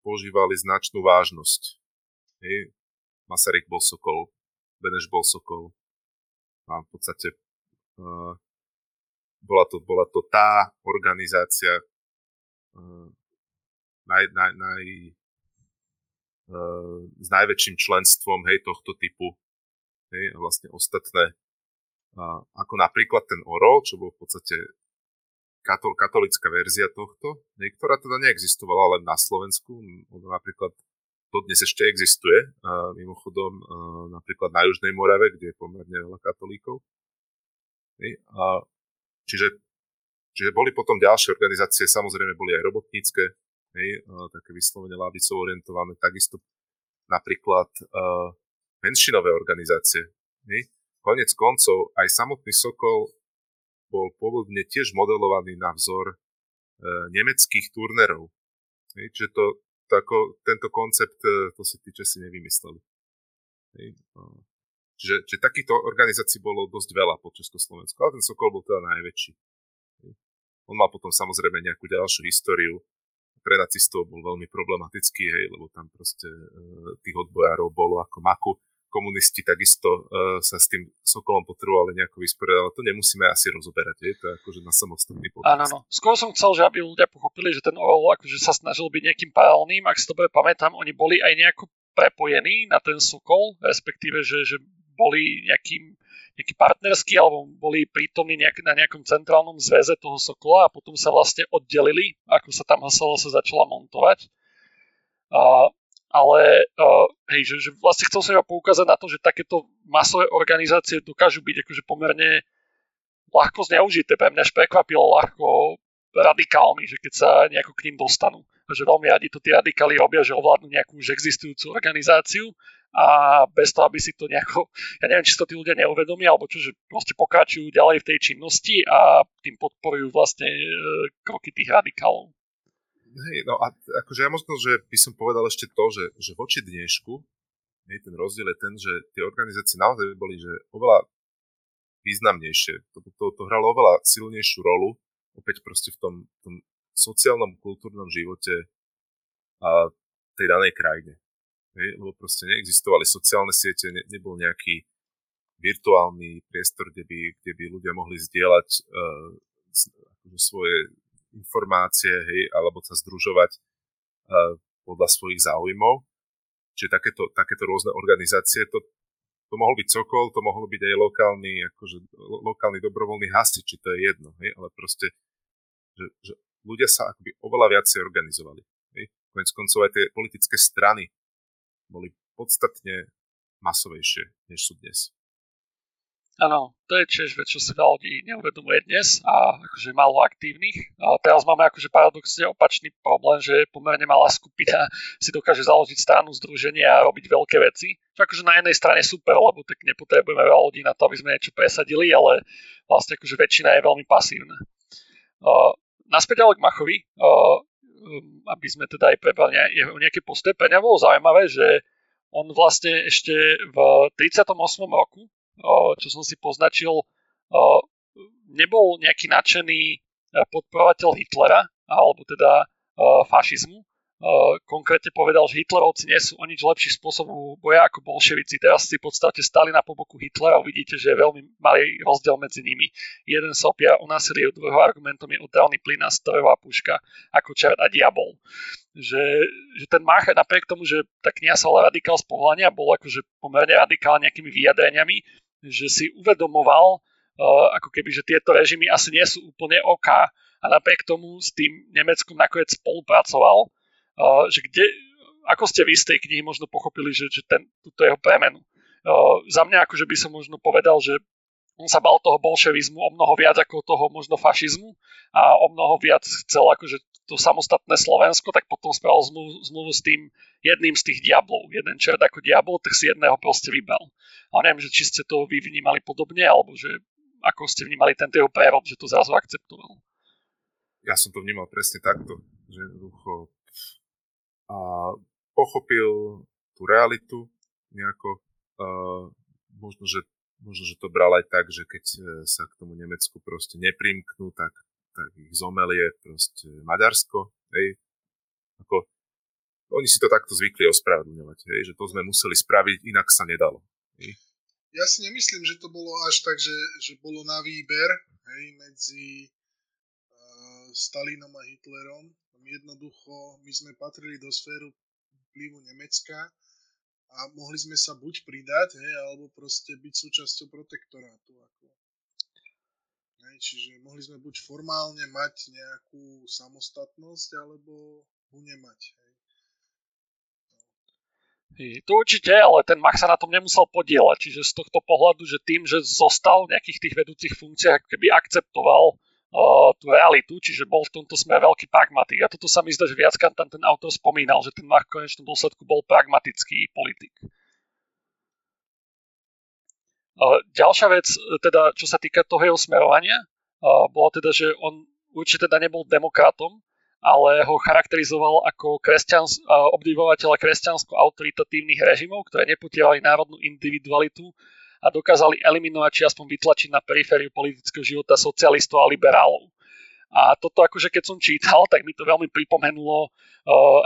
požívali značnú vážnosť. Hej. Masaryk bol Sokol, Beneš bol Sokol. A v podstate bola to tá organizácia s najväčším členstvom, hej, tohto typu. Hej, a vlastne ostatné, ako napríklad ten Orol, čo bol v podstate katolická verzia tohto, ktorá teda neexistovala len na Slovensku, napríklad to dnes ešte existuje, mimochodom napríklad na Južnej Morave, kde je pomerne veľa katolíkov. Čiže boli potom ďalšie organizácie, samozrejme boli aj robotnícke, také vyslovene lavicovo orientované, takisto napríklad menšinové organizácie. Konec koncov aj samotný Sokol bol pôvodne tiež modelovaný na vzor nemeckých Turnerov. Čiže tento koncept, to si týče, si nevymysleli. Čiže takýchto organizácií bolo dosť veľa po Československu, ale ten Sokol bol teda najväčší. On mal potom samozrejme nejakú ďalšiu históriu. Pre nacistov bol veľmi problematický, hej, lebo tam proste tých odbojárov bolo ako maku. Komunisti takisto sa s tým Sokolom potrebovali nejako vysporiadať, ale to nemusíme asi rozoberať, je to akože na samostatný podcast. Áno, no. Skôr som chcel, že aby ľudia pochopili, že ten Orol akože sa snažil byť nejakým paralelným, ak si dobre pamätám, oni boli aj nejako prepojení na ten Sokol, respektíve, že boli nejaký partnerský, alebo boli prítomní na nejakom centrálnom zväze toho Sokola a potom sa vlastne oddelili, ako sa tam hasalo, sa začala montovať. Ale vlastne chcel som iba poukázať na to, že takéto masové organizácie dokážu byť akože pomerne ľahko zneužité. Pre mňa až prekvapilo ľahko radikálmi, že keď sa nejako k ním dostanú. Takže veľmi radi to tí radikáli robia, že ovládnu nejakú už existujúcu organizáciu a bez toho, aby si to nejako, ja neviem, či to tí ľudia neuvedomia, alebo čo, že proste pokračujú ďalej v tej činnosti a tým podporujú vlastne kroky tých radikálov. Hej, no a akože ja možno, že by som povedal ešte to, že voči dnešku, hej, ten rozdiel je ten, že tie organizácie naozaj boli, že oveľa významnejšie. To hralo oveľa silnejšiu rolu, opäť proste v tom sociálnom, kultúrnom živote a tej danej krajine. Hej, lebo proste neexistovali sociálne siete, nebol nejaký virtuálny priestor, kde by ľudia mohli zdieľať svoje informácie, hej, alebo sa združovať podľa svojich záujmov. Čiže takéto rôzne organizácie, to mohol byť Sokol, to mohol byť aj lokálny dobrovoľný hasiči, to je jedno, hej, ale proste, že ľudia sa akoby oveľa viacej organizovali. Hej. Konec koncov aj tie politické strany boli podstatne masovejšie, než sú dnes. Áno, to je tiež vec, čo si veľa ľudí neuvedomuje dnes a akože málo aktívnych. A teraz máme akože paradoxne opačný problém, že pomerne malá skupina si dokáže založiť stranu, združenie a robiť veľké veci. Čo akože na jednej strane super, lebo tak nepotrebujeme veľa ľudí na to, aby sme niečo presadili, ale vlastne akože väčšina je veľmi pasívna. Naspäť ale k Machovi, aby sme teda aj prebrali nejaké postoje. Pre mňa bolo zaujímavé, že on vlastne ešte v 38. roku, čo som si poznačil, nebol nejaký nadšený podporovateľ Hitlera, alebo teda fašizmu. Konkrétne povedal, že Hitlerovci nie sú o nič lepší spôsobu boja ako bolševici. Teraz si v podstate stáli na poboku Hitlera a vidíte, že je veľmi malý rozdiel medzi nimi. Jeden sa opiera o násilie, druhého argumentom je otrávny plyn a strojová puška ako čert a diabol. Že ten Mach, napriek tomu, že tá kniha sa bola radikál z povolania, bol akože pomerne radikál nejakými vyjadreniami, že si uvedomoval, ako keby, že tieto režimy asi nie sú úplne OK. A napriek tomu s tým Nemeckom nakoniec spolupracoval že kde, ako ste vy z tej knihy možno pochopili, že túto jeho premenu. Za mňa akože by som možno povedal, že on sa bal toho bolševizmu o mnoho viac ako toho možno fašizmu a o mnoho viac chcel akože to samostatné Slovensko, tak potom spravil zmluvu s tým jedným z tých diablov. Jeden čert ako diabol, tak si jedného proste vybral. A neviem, že či ste to vy vnímali podobne, alebo že ako ste vnímali tento jeho prerod, že to zrazu akceptoval. Ja som to vnímal presne takto, že jednoducho pochopil tú realitu nejako, možno, že to bral aj tak, že keď sa k tomu Nemecku proste neprimknú, tak ich zomelie proste Maďarsko, hej. Ako, oni si to takto zvykli ospravedlňovať, hej, že to sme museli spraviť, inak sa nedalo. Hej. Ja si nemyslím, že to bolo až tak, že bolo na výber, hej, medzi Stalinom a Hitlerom. Jednoducho, my sme patrili do sféru vplyvu Nemecka a mohli sme sa buď pridať, hej, alebo proste byť súčasťou protektorátu. Ako. Hej, čiže mohli sme buď formálne mať nejakú samostatnosť, alebo ju nemať. Hej. To určite, ale ten Mach sa na tom nemusel podieľať. Čiže z tohto pohľadu, že tým, že zostal v nejakých tých vedúcich funkciách, keby akceptoval tú realitu, čiže bol v tomto smere veľký pragmatik. A toto sa mi zdá, že viackrát tam ten autor spomínal, že ten Mach v konečnom dôsledku bol pragmatický politik. Ďalšia vec, teda, čo sa týka toho jeho smerovania, bolo teda, že on určite teda nebol demokratom, ale ho charakterizoval ako obdivovateľa kresťansko-autoritatívnych režimov, ktoré nepotierali národnú individualitu a dokázali eliminovať či aspoň vytlačiť na perifériu politického života socialistov a liberálov. A toto akože keď som čítal, tak mi to veľmi pripomenulo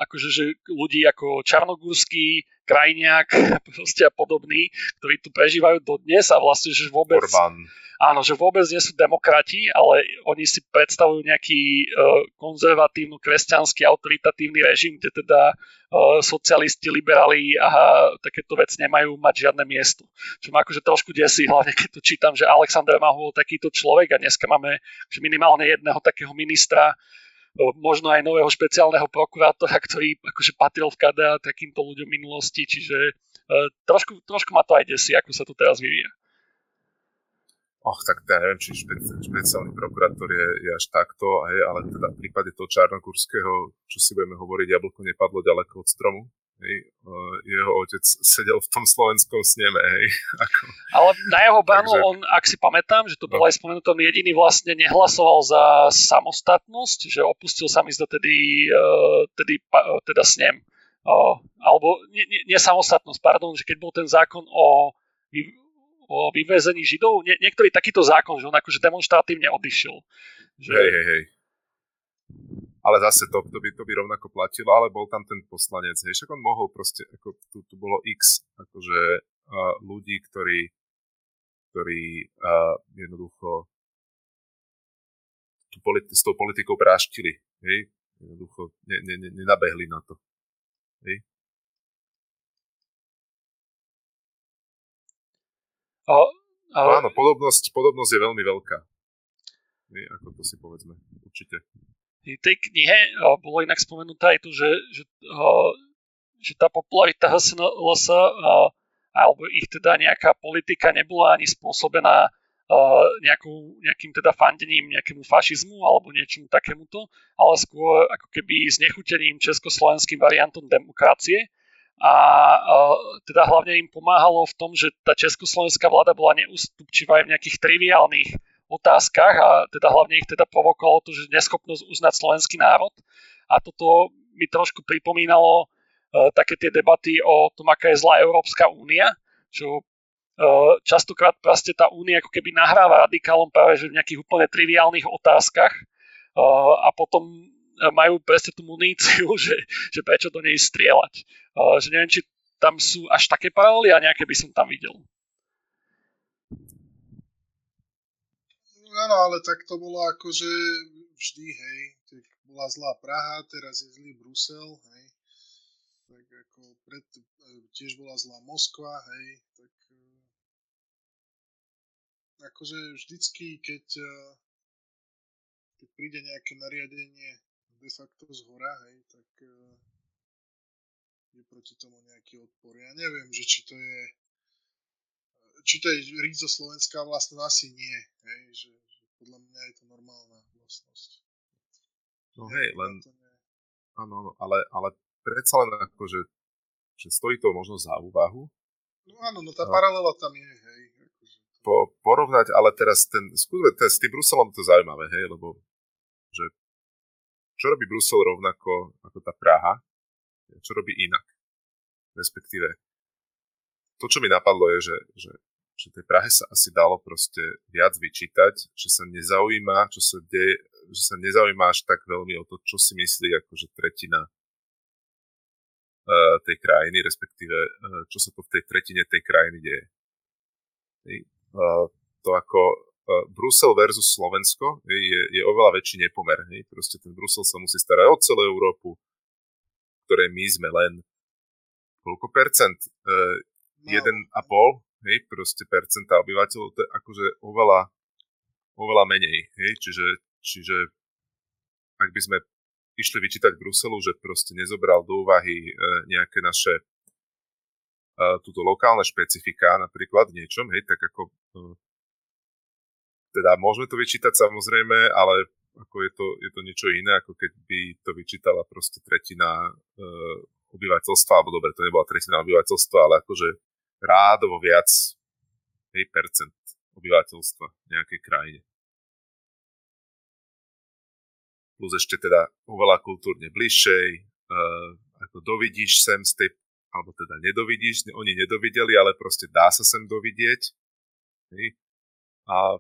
akože že ľudí ako Čarnogurský, Krajniak proste a podobní, ktorí tu prežívajú dodnes a vlastne že vôbec Orbán. Áno, že vôbec nie sú demokrati, ale oni si predstavujú nejaký konzervatívno-kresťanský autoritatívny režim, kde teda socialisti, liberáli a takéto vec nemajú mať žiadne miesto. Čo ma akože trošku desí, hlavne keď to čítam, že Alexander Mahul bol takýto človek a dneska máme že minimálne jedného takého ministra, možno aj nového špeciálneho prokurátora, ktorý akože patril v KDA takýmto ľuďom minulosti, čiže trošku ma to aj desí, ako sa to teraz vyvíja. Och, tak ja neviem, či špeciálny prokurátor je až takto, hej, ale teda v prípade toho Čarnogurského, čo si budeme hovoriť, jablko nepadlo ďaleko od stromu. Hej, jeho otec sedel v tom slovenskom sneme, hej. Ako. Ale na jeho bránu on, ak si pamätám, že to bol aj spomenutom, jediný vlastne nehlasoval za samostatnosť, že opustil sa mi zda teda snem. Alebo nesamostatnosť, pardon, že keď bol ten zákon o vyvezení Židov, niektorý takýto zákon, že on akože demonstratívne odišiel. Že... Hej. Ale zase to by rovnako platilo, ale bol tam ten poslanec. Hej, však on mohol proste, ako tu bolo x akože, ľudí, ktorí jednoducho s tou politikou práštili. Hej, jednoducho nenabehli na to. Hej. Áno, podobnosť je veľmi veľká. Hej, ako to si povedzme, určite. V tej knihe bolo inak spomenuté aj to, že tá popularita HSLS alebo ich teda nejaká politika nebola ani spôsobená nejakým teda fandením nejakému fašizmu alebo niečomu takémuto, ale skôr ako keby znechutením československým variantom demokracie a teda hlavne im pomáhalo v tom, že tá československá vláda bola neústupčivá aj v nejakých triviálnych otázkach a teda hlavne ich teda provokovalo to, že neschopnosť uznať slovenský národ a toto mi trošku pripomínalo také tie debaty o tom, aká je zlá Európska únia, čo častokrát proste tá únia ako keby nahráva radikálom práve že v nejakých úplne triviálnych otázkach a potom majú presne tú muníciu, že prečo do nej strieľať. Že neviem, či tam sú až také paralely a nejaké by som tam videl. Áno, ale tak to bolo akože vždy, hej, tak bola zlá Praha, teraz je zlý Brusel, hej, tak ako tiež bola zlá Moskva, hej, tak akože vždycky, keď príde nejaké nariadenie de facto z hora, hej, tak je proti tomu nejaký odpor. Ja neviem, že či to je rízo slovenská vlastnosť, asi nie. Hej, že podľa mňa je to normálna vlastnosť. No hej, len... Áno, ale predsa len ako, že stojí to možno za úvahu. No áno, no tá paralela tam je, hej. Porovnať, ale teraz s tým Bruselom to zaujímavé, hej, lebo že čo robí Brusel rovnako ako tá Praha, čo robí inak. Respektíve to, čo mi napadlo, je, že tej Prahe sa asi dalo proste viac vyčítať, že sa nezaujíma, čo sa deje, že sa nezaujíma až tak veľmi o to, čo si myslí akože tretina tej krajiny, respektíve čo sa to v tej tretine tej krajiny deje. To ako Brusel versus Slovensko je oveľa väčší nepomer. Hej? Proste ten Brusel sa musí starať o celú Európu, ktoré my sme len koľko percent? 1,5, hej, proste percenta obyvateľov, to je akože oveľa menej, hej, čiže ak by sme išli vyčítať Bruselu, že proste nezobral do úvahy nejaké naše túto lokálne špecifiká, napríklad v niečom, hej, tak ako teda môžeme to vyčítať samozrejme, ale ako je to niečo iné, ako keď by to vyčítala proste tretina obyvateľstva, alebo dobre, to nebola tretina obyvateľstva, ale akože rádovo viac, hej, percent obyvateľstva nejakej krajine. Plus ešte teda oveľa kultúrne bližšej, ako dovidíš sem z tej, alebo teda nedovidíš, oni nedovideli, ale proste dá sa sem dovidieť. Hej. A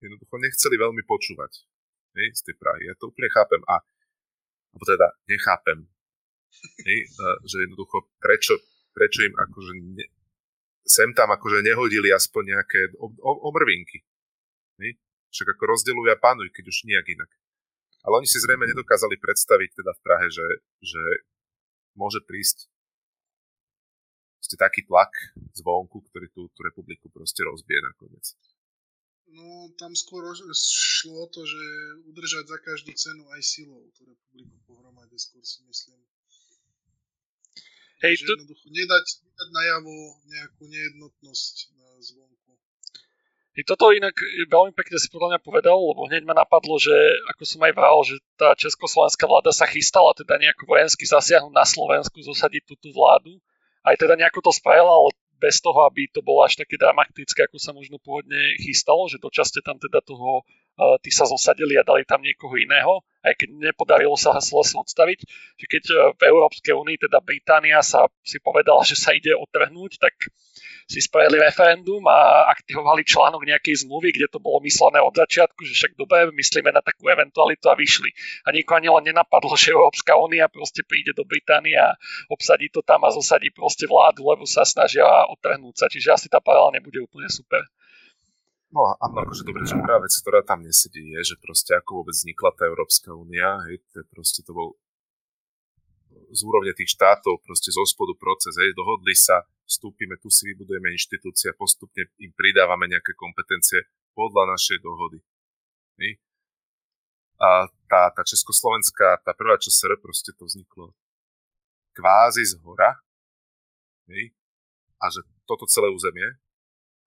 jednoducho nechceli veľmi počúvať, hej, z tej Prahy. Ja to úplne chápem. Alebo teda nechápem. Hej, že jednoducho prečo im akože sem tam akože nehodili aspoň nejaké omrvinky. Hej? Však ako rozdeľuj a pánuj, keď už nejak inak. Ale oni si zrejme nedokázali predstaviť teda v Prahe, že môže prísť proste taký tlak zvonku, ktorý tú republiku proste rozbije nakoniec. No tam skôr šlo o to, že udržať za každú cenu aj silou tú republiku pohromade, skôr si myslím. Hej, že jednoducho nedať najavo nejakú nejednotnosť na zvonku. I toto inak veľmi pekne si podľa mňa povedal, lebo hneď ma napadlo, že ako som aj vral, že tá československá vláda sa chystala teda nejako vojensky zasiahnuť na Slovensku, zosadiť tú vládu. Aj teda nejako to spravila, ale bez toho, aby to bolo až také dramatické, ako sa možno pôvodne chystalo, že dočasne tam teda toho tí sa zosadili a dali tam niekoho iného, aj keď nepodarilo sa heslo sa odstaviť, že keď v Európskej únii, teda Británia sa si povedala, že sa ide odtrhnúť, tak si spravili referendum a aktivovali článok nejakej zmluvy, kde to bolo myslené od začiatku, že však dobre, myslíme na takú eventualitu a vyšli. A nikoho ani len nenapadlo, že Európska únia proste príde do Británie a obsadí to tam a zosadí proste vládu, lebo sa snažia odtrhnúť sa, čiže asi tá paralela nebude úplne super. No a akože dobre, že prvá vec, ktorá tam nesedí, je, že proste ako vôbec vznikla tá Európska únia, hej, to bol z úrovne tých štátov, proste zo spodu proces, hej, dohodli sa, vstúpime, tu si vybudujeme inštitúcie a postupne im pridávame nejaké kompetencie podľa našej dohody. Hej. A tá československá, tá prvá ČSR, proste to vzniklo kvázi zhora, hej, a že toto celé územie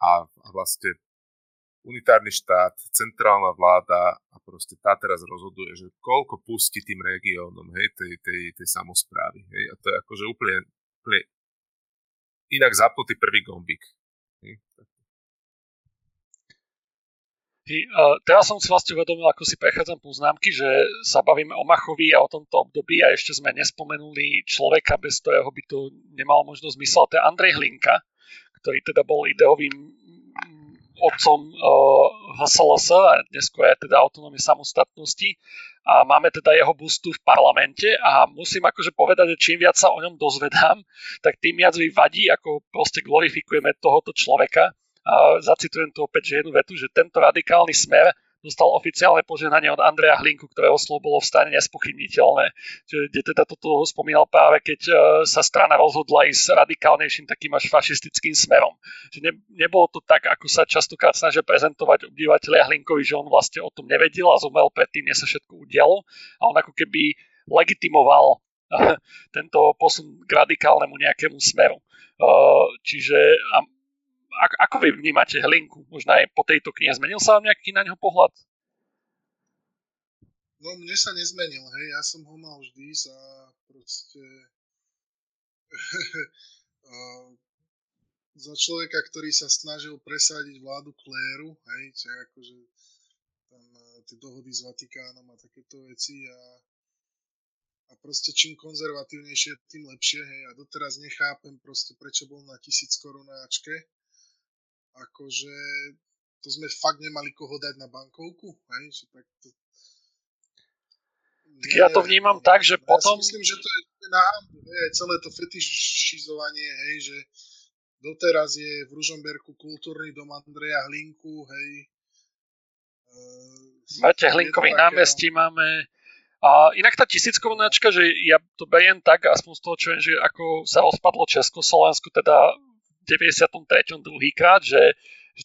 a vlastne unitárny štát, centrálna vláda a proste tá teraz rozhoduje, že koľko pustí tým regiónom, hej, tej samosprávy. Hej. A to je akože úplne inak zapnutý prvý gombík. Hej. Teraz som si vlastne uvedomil, ako si prechádzam poznámky, že sa bavíme o Machovi a o tomto období a ešte sme nespomenuli človeka, bez ktorého by to nemalo možno zmysel. To je Andrej Hlinka, ktorý teda bol ideovým otcom HSLS a dnesko je teda autonómie samostatnosti a máme teda jeho bustu v parlamente a musím akože povedať, že čím viac sa o ňom dozvedám, tak tým viac mi vadí, ako proste glorifikujeme tohoto človeka a zacitujem tu opäť že jednu vetu, že tento radikálny smer dostal oficiálne požehnanie od Andreja Hlinku, ktorého slovo bolo v strane nespochybniteľné. Kde teda toto spomínal práve, keď sa strana rozhodla ísť s radikálnejším takým až fašistickým smerom. Že nebolo to tak, ako sa častokrát snažia prezentovať obdivatelia Hlinkovi, že on vlastne o tom nevedel a zomrel predtým, než sa všetko udialo. A on ako keby legitimoval tento posun k radikálnemu nejakému smeru. Čiže ako vy vnímate Hlinku? Možno aj po tejto knihe zmenil sa vám nejaký na ňo pohľad? No mne sa nezmenil, hej, ja som ho mal vždy za proste za človeka, ktorý sa snažil presadiť vládu kléru, hej, čo je akože tam tie dohody s Vatikánom a takéto veci a proste čím konzervatívnejšie, tým lepšie, hej, a doteraz nechápem proste, prečo bol na 1000 korunáčke, akože to sme fakt nemali koho dať na bankovku, hej, že tak to... Ja to vnímam tak, že potom... Ja si myslím, že to je na hambu, hej, celé to fetišizovanie, hej, že doteraz je v Ružomberku kultúrny dom Andreja Hlinku, hej. Máte Hlinkových námestí, máme... A inak tá 1000 korunáčka, že ja to beriem tak, aspoň z toho čo viem, že ako sa rozpadlo Československo, teda v 93. druhýkrát, že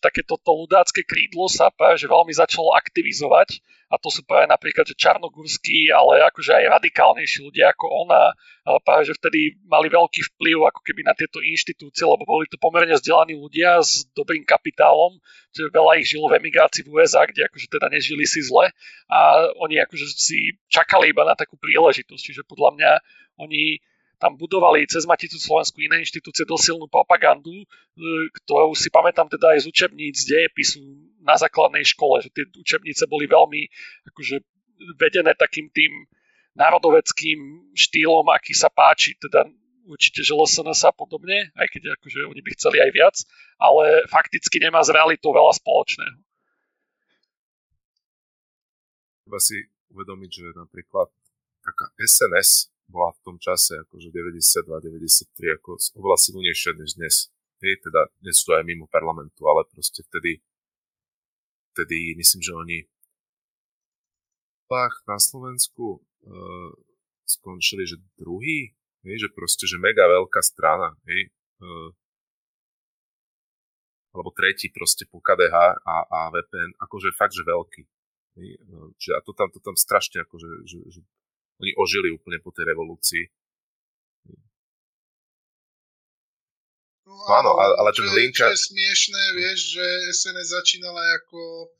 takéto ľudácké krídlo sa práve že veľmi začalo aktivizovať. A to sú práve napríklad, že Čarnogurský, ale akože aj radikálnejší ľudia ako ona, práve že vtedy mali veľký vplyv ako keby na tieto inštitúcie, lebo boli to pomerne vzdelaní ľudia s dobrým kapitálom, že veľa ich žilo v emigrácii v USA, kde akože teda nežili si zle a oni akože si čakali iba na takú príležitosť, čiže podľa mňa oni tam budovali cez Maticu Slovensku iné inštitúcie dosilnú propagandu, ktorú si pamätám teda aj z učebníc dejepisu na základnej škole, že tie učebnice boli veľmi akože vedené takým tým národoveckým štýlom, aký sa páči, teda určite že LSNS a podobne, aj keď akože oni by chceli aj viac, ale fakticky nemá s realitou veľa spoločného. Treba si uvedomiť, že napríklad taká SNS bola v tom čase akože 92-93 ako oveľa silnejšia než dnes. Hej, teda dnes sú aj mimo parlamentu, ale proste vtedy myslím, že oni na Slovensku skončili, že druhý, hej, že proste, že mega veľká strana, hej, alebo tretí proste po KDH a VPN, akože fakt, že veľký. Hej, čiže a to tam strašne akože, že oni ožili úplne po tej revolúcii. No, áno, ale ten Hlinka... Čo je smiešné, vieš, že SNS začínala ako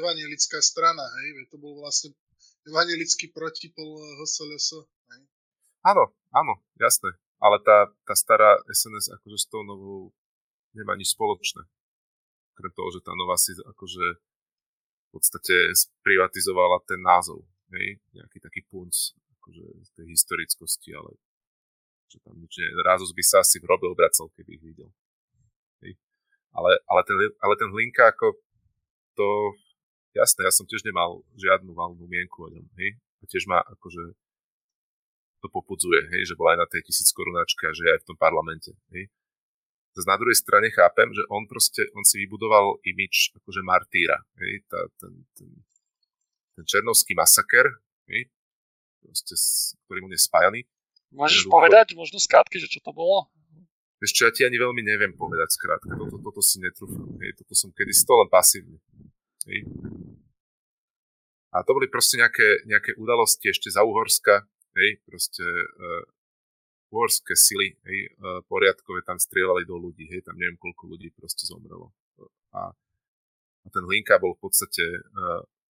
evanjelická strana, hej? To bol vlastne evanjelický protipol HSLS, hej? Áno, jasné. Ale tá stará SNS akože s tou novou nemá nič spoločné. Krem toho, že tá nová si akože v podstate privatizovala ten názov, hej? Nejaký taký punc akože z tej historickosti, ale že tam nič nie, Rázus by sa asi robil bracov, keby ich videl. Hej? Ale ten Hlinka, ako to, jasné, ja som tiež nemal žiadnu valnú mienku o ňom, hej? A tiež ma akože to popudzuje, hej? Že bola aj na tej 1000 korunáčke a že je aj v tom parlamente, hej? Zas na druhej strane chápem, že on si vybudoval imidž akože martýra. Hej? Ten černovský masaker, hej? Proste, s ktorým on je spájaný. Môžeš povedať možno skrátke, že čo to bolo? Ešte ja ti ani veľmi neviem povedať skrátke. Toto si netrúfam. Toto som kedysi to len pasívny. Hej? A to boli proste nejaké udalosti ešte za Uhorska. Hej? Proste... uhorské sily, hej, poriadkové tam strieľali do ľudí, hej, tam neviem koľko ľudí proste zomrelo. A ten Hlinka bol v podstate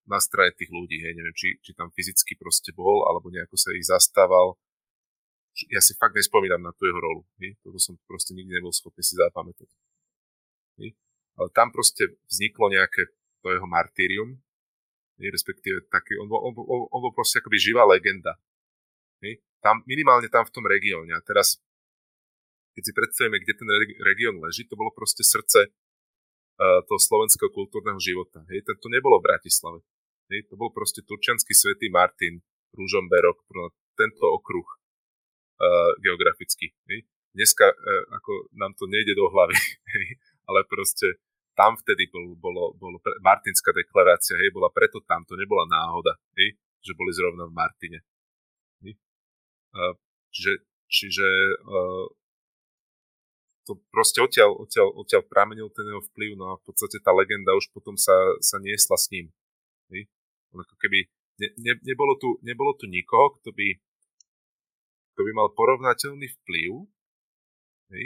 na strane tých ľudí, hej, neviem, či tam fyzicky proste bol, alebo nejako sa ich zastával. Ja si fakt nespomínam na tú jeho rolu, hej, toto som proste nikdy nebol schopný si zapamätať. Hej. Ale tam proste vzniklo nejaké to jeho martyrium, hej, respektíve taký, on bol proste akoby živá legenda. Hej. Tam, minimálne tam v tom regióne. A teraz, keď si predstavíme, kde ten región leží, to bolo proste srdce toho slovenského kultúrneho života. Hej, to nebolo v Bratislave. Hej, to bol proste Turčiansky Svätý Martin, Ružomberok, tento okruh geograficky. Hej. Dneska ako nám to nejde do hlavy, hej, ale proste tam vtedy bolo Martinská deklarácia, hej, bola preto tam, to nebola náhoda, hej, že boli zrovna v Martine. Čiže to proste odtiaľ pramenil ten jeho vplyv, no a v podstate tá legenda už potom sa niesla s ním. Hej? Ako keby Nebolo tu nikoho, kto by mal porovnateľný vplyv, hej,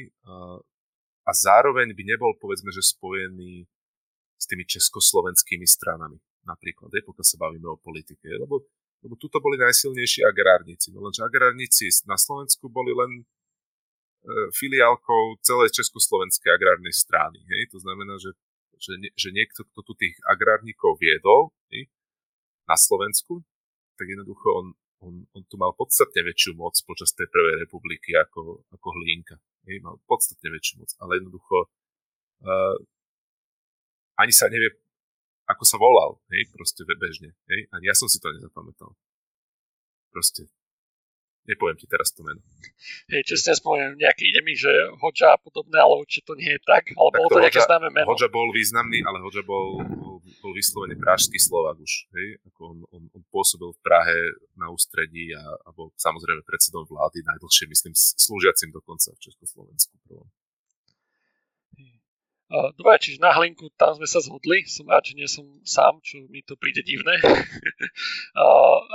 a zároveň by nebol, povedzme, že spojený s tými československými stranami napríklad, hej, pokiaľ sa bavíme o politike, hej, lebo tuto boli najsilnejší agrárnici, no lenže agrárnici na Slovensku boli len filiálkou celej československej agrárnej strany, hej, to znamená, že niekto, kto tu tých agrárnikov viedol, hej, na Slovensku, tak jednoducho on tu mal podstatne väčšiu moc počas tej prvej republiky ako Hlinka. Hej, mal podstatne väčšiu moc, ale jednoducho ani sa nevie, ako sa volal, hej, proste bežne. Hej, ani ja som si to nezapamätal. Proste, nepoviem ti teraz to meno. Hej, čestne spomeniem, nejaký ide mi, že Hodža a podobné, ale určite to nie je tak, ale tak bolo to nejaké známe meno. Hodža bol významný, ale Hodža bol vyslovene pražský Slovák už. Hej? Ako on pôsobil v Prahe na ústredí a bol samozrejme predsedom vlády najdlhšie, myslím, slúžiacim dokonca v Československu. Dobre, čiže na Hlinku tam sme sa zhodli. Som rád, že nie som sám, čo mi to príde divné.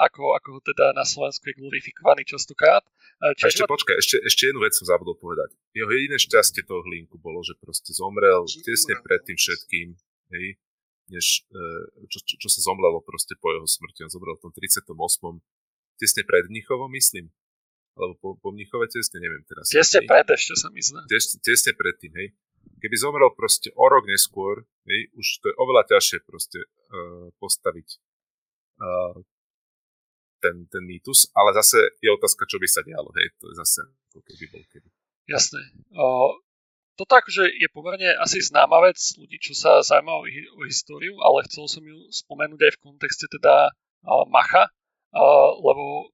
Ako ho teda na Slovensku je glorifikovaný častokrát. Ešte jednu vec som zabudol povedať. Jeho jediné šťastie toho Hlinku bolo, že proste zomrel tesne pred tým všetkým, hej, než čo sa zomlelo proste po jeho smrti. On zomrel v tom 38. tesne pred Mníchovom, myslím. Alebo po Mníchove tesne, neviem teraz. Tesne pred, ešte sa myslím. Tesne pred tým, hej. Keby zomrel proste o rok neskôr, hej, už to je oveľa ťažšie proste postaviť ten mýtus, ale zase je otázka, čo by sa dialo, hej, to je zase ako keby bol keby. Jasné. Toto akože je pomerne asi známa vec ľudí, čo sa zaujíma o históriu, ale chcel som ju spomenúť aj v kontexte teda Macha, lebo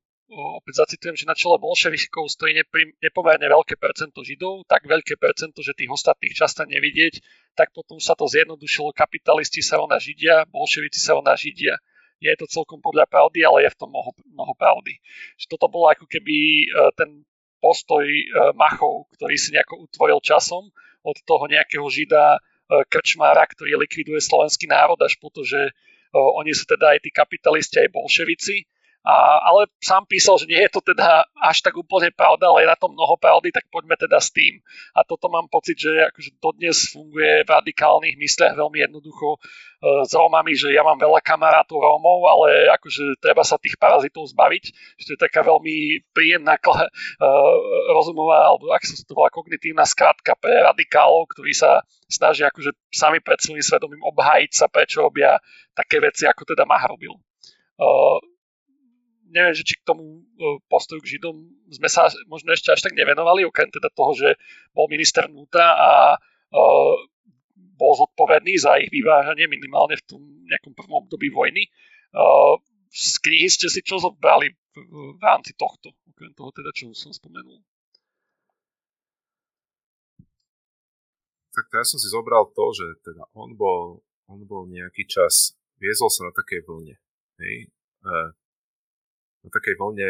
opäť zacitujem, že na čele bolševikov stojí nepomerne veľké percento Židov, tak veľké percento, že tých ostatných často nevidieť, tak potom sa to zjednodušilo, kapitalisti sa rovná Židia, bolševici sa rovná Židia. Nie je to celkom podľa pravdy, ale je v tom mnoho pravdy. Že toto bolo ako keby ten postoj Machov, ktorý si nejako utvoril časom od toho nejakého Žida krčmára, ktorý likviduje slovenský národ, až po to, že oni sú teda aj tí kapitalisti, aj bolševici. Ale sám písal, že nie je to teda až tak úplne pravda, ale je na to mnoho pravdy, tak poďme teda s tým. A toto mám pocit, že akože dodnes funguje v radikálnych mysliach veľmi jednoducho s Rómami, že ja mám veľa kamarátov Rómov, ale akože treba sa tých parazitov zbaviť. Že to je taká veľmi príjemná rozumová, alebo ak som to volá, kognitívna skrátka pre radikálov, ktorí sa snažia akože sami pred svojím svedomím obhájiť sa, prečo robia také veci, ako teda Mach robil. Neviem, že či k tomu postoju k Židom sme sa možno ešte až tak nevenovali, okrem teda toho, že bol minister vnútra a bol zodpovedný za ich vyvážanie minimálne v tom nejakom prvom období vojny. Z knihy ste si čo zobrali v rámci tohto, okrem toho teda, čo som spomenul? Tak ja som si zobral to, že teda on bol nejaký čas, viezol sa na takej vlne, hej, na takej vlne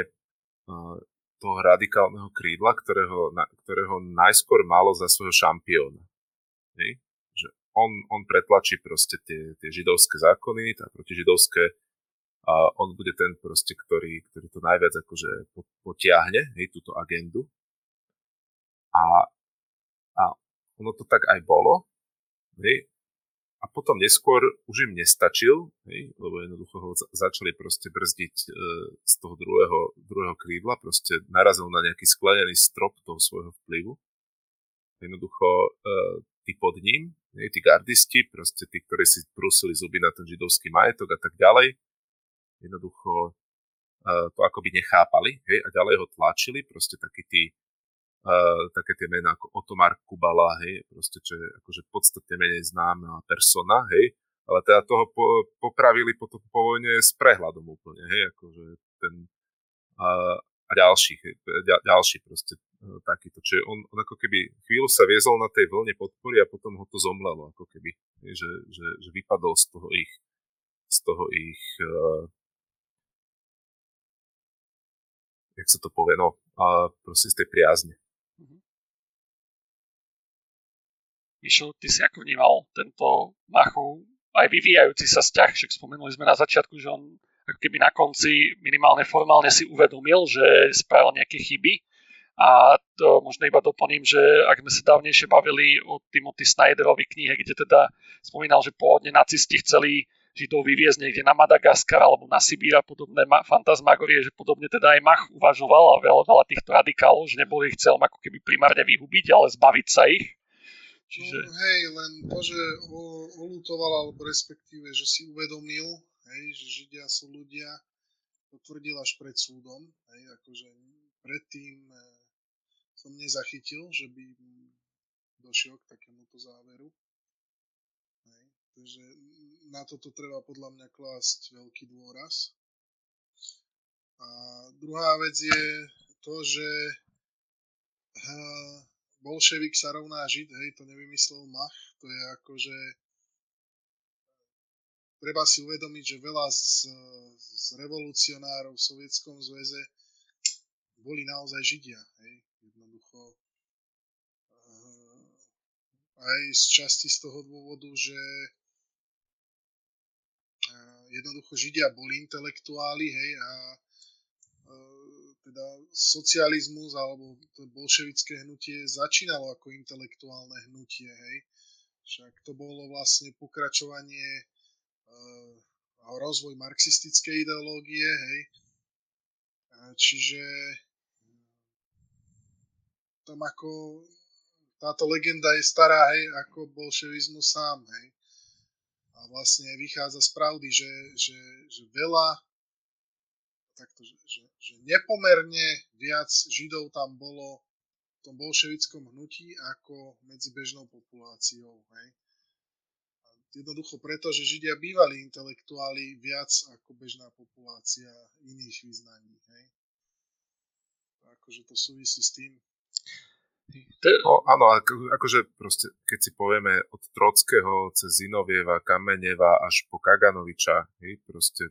toho radikálneho krídla, ktorého najskôr malo za svojho šampióna. Hej? Že on pretlačí proste tie židovské zákony, tá protižidovské, a on bude ten proste, ktorý to najviac akože potiahne, hej, túto agendu. A ono to tak aj bolo. Hej? A potom neskôr už im nestačil, hej, lebo jednoducho ho začali proste brzdiť z toho druhého krídla, proste narazil na nejaký sklenený strop toho svojho vplyvu. Jednoducho tí pod ním, hej, tí gardisti, proste tí, ktorí si brúsili zuby na ten židovský majetok a tak ďalej, jednoducho to akoby nechápali, hej, a ďalej ho tlačili, proste takí tí také tie mená ako Otomar Kubala, hej, proste, čo je akože podstatne menej známa persona, hej, ale teda toho popravili potom po vojne s prehľadom úplne, hej, akože ten a ďalší proste takýto, čiže on ako keby chvíľu sa viezol na tej vlne podpory a potom ho to zomlelo, ako keby, hej, že vypadol z toho ich jak sa to povie, no, proste z tej priazne. Mišo, ty si ako vnímal tento Machov aj vyvíjajúci sa vzťah, však spomenuli sme na začiatku, že on keby na konci minimálne formálne si uvedomil, že spravil nejaké chyby. A to možno iba doplním, že ak sme sa dávnejšie bavili o Timothy Snyderovi knihe, kde teda spomínal, že pôvodne nacisti chceli Židov vyviezť niekde na Madagaskar alebo na Sibír a podobné fantasmagorie, že podobne teda aj Mach uvažoval a veľa týchto radikálov, že nebol ich celom ako keby primárne vyhubiť, ale zbaviť sa ich. Čiže... No, hej, len to, že oľutoval, alebo respektíve, že si uvedomil, hej, že Židia sú ľudia, to tvrdil až pred súdom, hej, akože predtým som nezachytil, že by došiel k takémuto záveru. Hej. Takže na toto treba podľa mňa klásť veľký dôraz. A druhá vec je to, že bolševik sa rovná Žid, hej, to nevymyslel Mach, to je akože treba si uvedomiť, že veľa z revolucionárov v Sovietskom zväze boli naozaj Židia, hej, jednoducho aj z časti z toho dôvodu, že jednoducho Židia boli intelektuáli, hej, a teda socializmus alebo to bolševické hnutie začínalo ako intelektuálne hnutie, hej. Však to bolo vlastne pokračovanie a rozvoj marxistickej ideológie, hej. Čiže tam ako táto legenda je stará, hej, ako bolševizmus sám, hej. A vlastne vychádza z pravdy, že veľa takto, že nepomerne viac Židov tam bolo v tom bolševickom hnutí ako medzi bežnou populáciou. Hej. A jednoducho preto, že Židia bývali intelektuáli viac ako bežná populácia iných vyznaní. Hej. Akože to súvisí s tým. Áno, akože proste, keď si povieme od Trockého cez Zinovieva, Kameneva až po Kaganoviča, hej, proste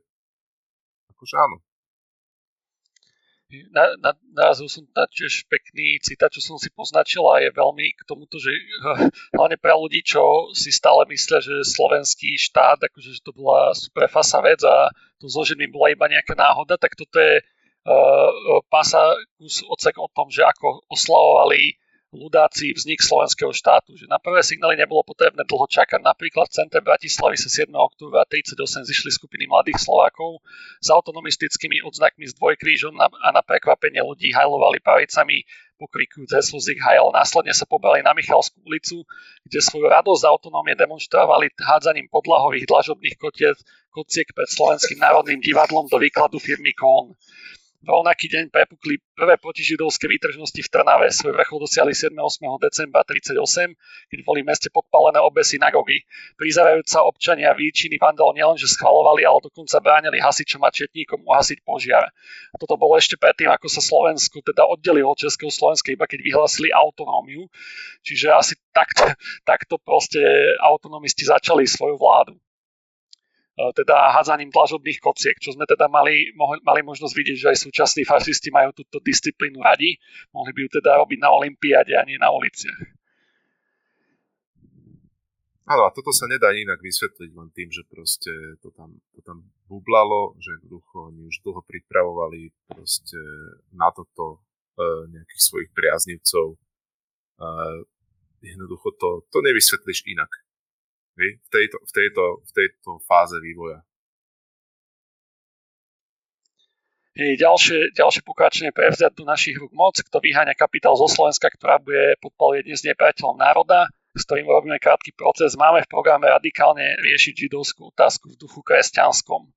akože áno. Narazil som na tiež pekný citát, čo som si poznačil a je veľmi k tomuto, že hlavne pre ľudí, čo si stále myslia, že slovenský štát, akože že to bola super fasa vec a to zložením bola iba nejaká náhoda, tak toto je pása kus odsek o tom, že ako oslavovali ľudáci vznik slovenského štátu. Že na prvé signály nebolo potrebné dlho čakať. Napríklad v centre Bratislavy sa 7. októbra 1938 zišli skupiny mladých Slovákov s autonomistickými odznakmi s dvojkrížom a na prekvapenie ľudí hajlovali pravicami pokrikujúc heslo Sieg Heil. Následne sa pobrali na Michalskú ulicu, kde svoju radosť z autonómie demonstrovali hádzaním podlahových dlažobných kociek pred Slovenským národným divadlom do výkladu firmy Kohn. V rovnaký deň prepukli prvé protižidovské výtržnosti v Trnave. Svoj vrchol dosiahli 7. 8. decembra 1938, keď boli v meste podpálené obe synagogy. Prizerajúca občania výčiny vandal nielenže schvalovali, ale dokonca bránili hasičom a četníkom uhasiť požiar. A toto bolo ešte predtým, ako sa Slovensko teda oddelilo od Československa, iba keď vyhlásili autonómiu. Čiže asi takto proste autonomisti začali svoju vládu. Teda hádzaním dlažobných kociek, čo sme teda mali možnosť vidieť, že aj súčasní fašisti majú túto disciplínu radi, mohli by ju teda robiť na olympiáde a nie na uliciach. Áno, a toto sa nedá inak vysvetliť len tým, že proste to tam bublalo, že oni už dlho pripravovali proste na toto nejakých svojich priaznivcov. Jednoducho to nevysvetlíš inak. V tejto fáze vývoja. Ďalšie pokračenie prevziať do našich rúk moc, kto vyháňa kapitál zo Slovenska, ktorá bude podpaliť dnes nepriateľom národa, s ktorým robíme krátky proces. Máme v programe radikálne riešiť židovskú otázku v duchu kresťanskom.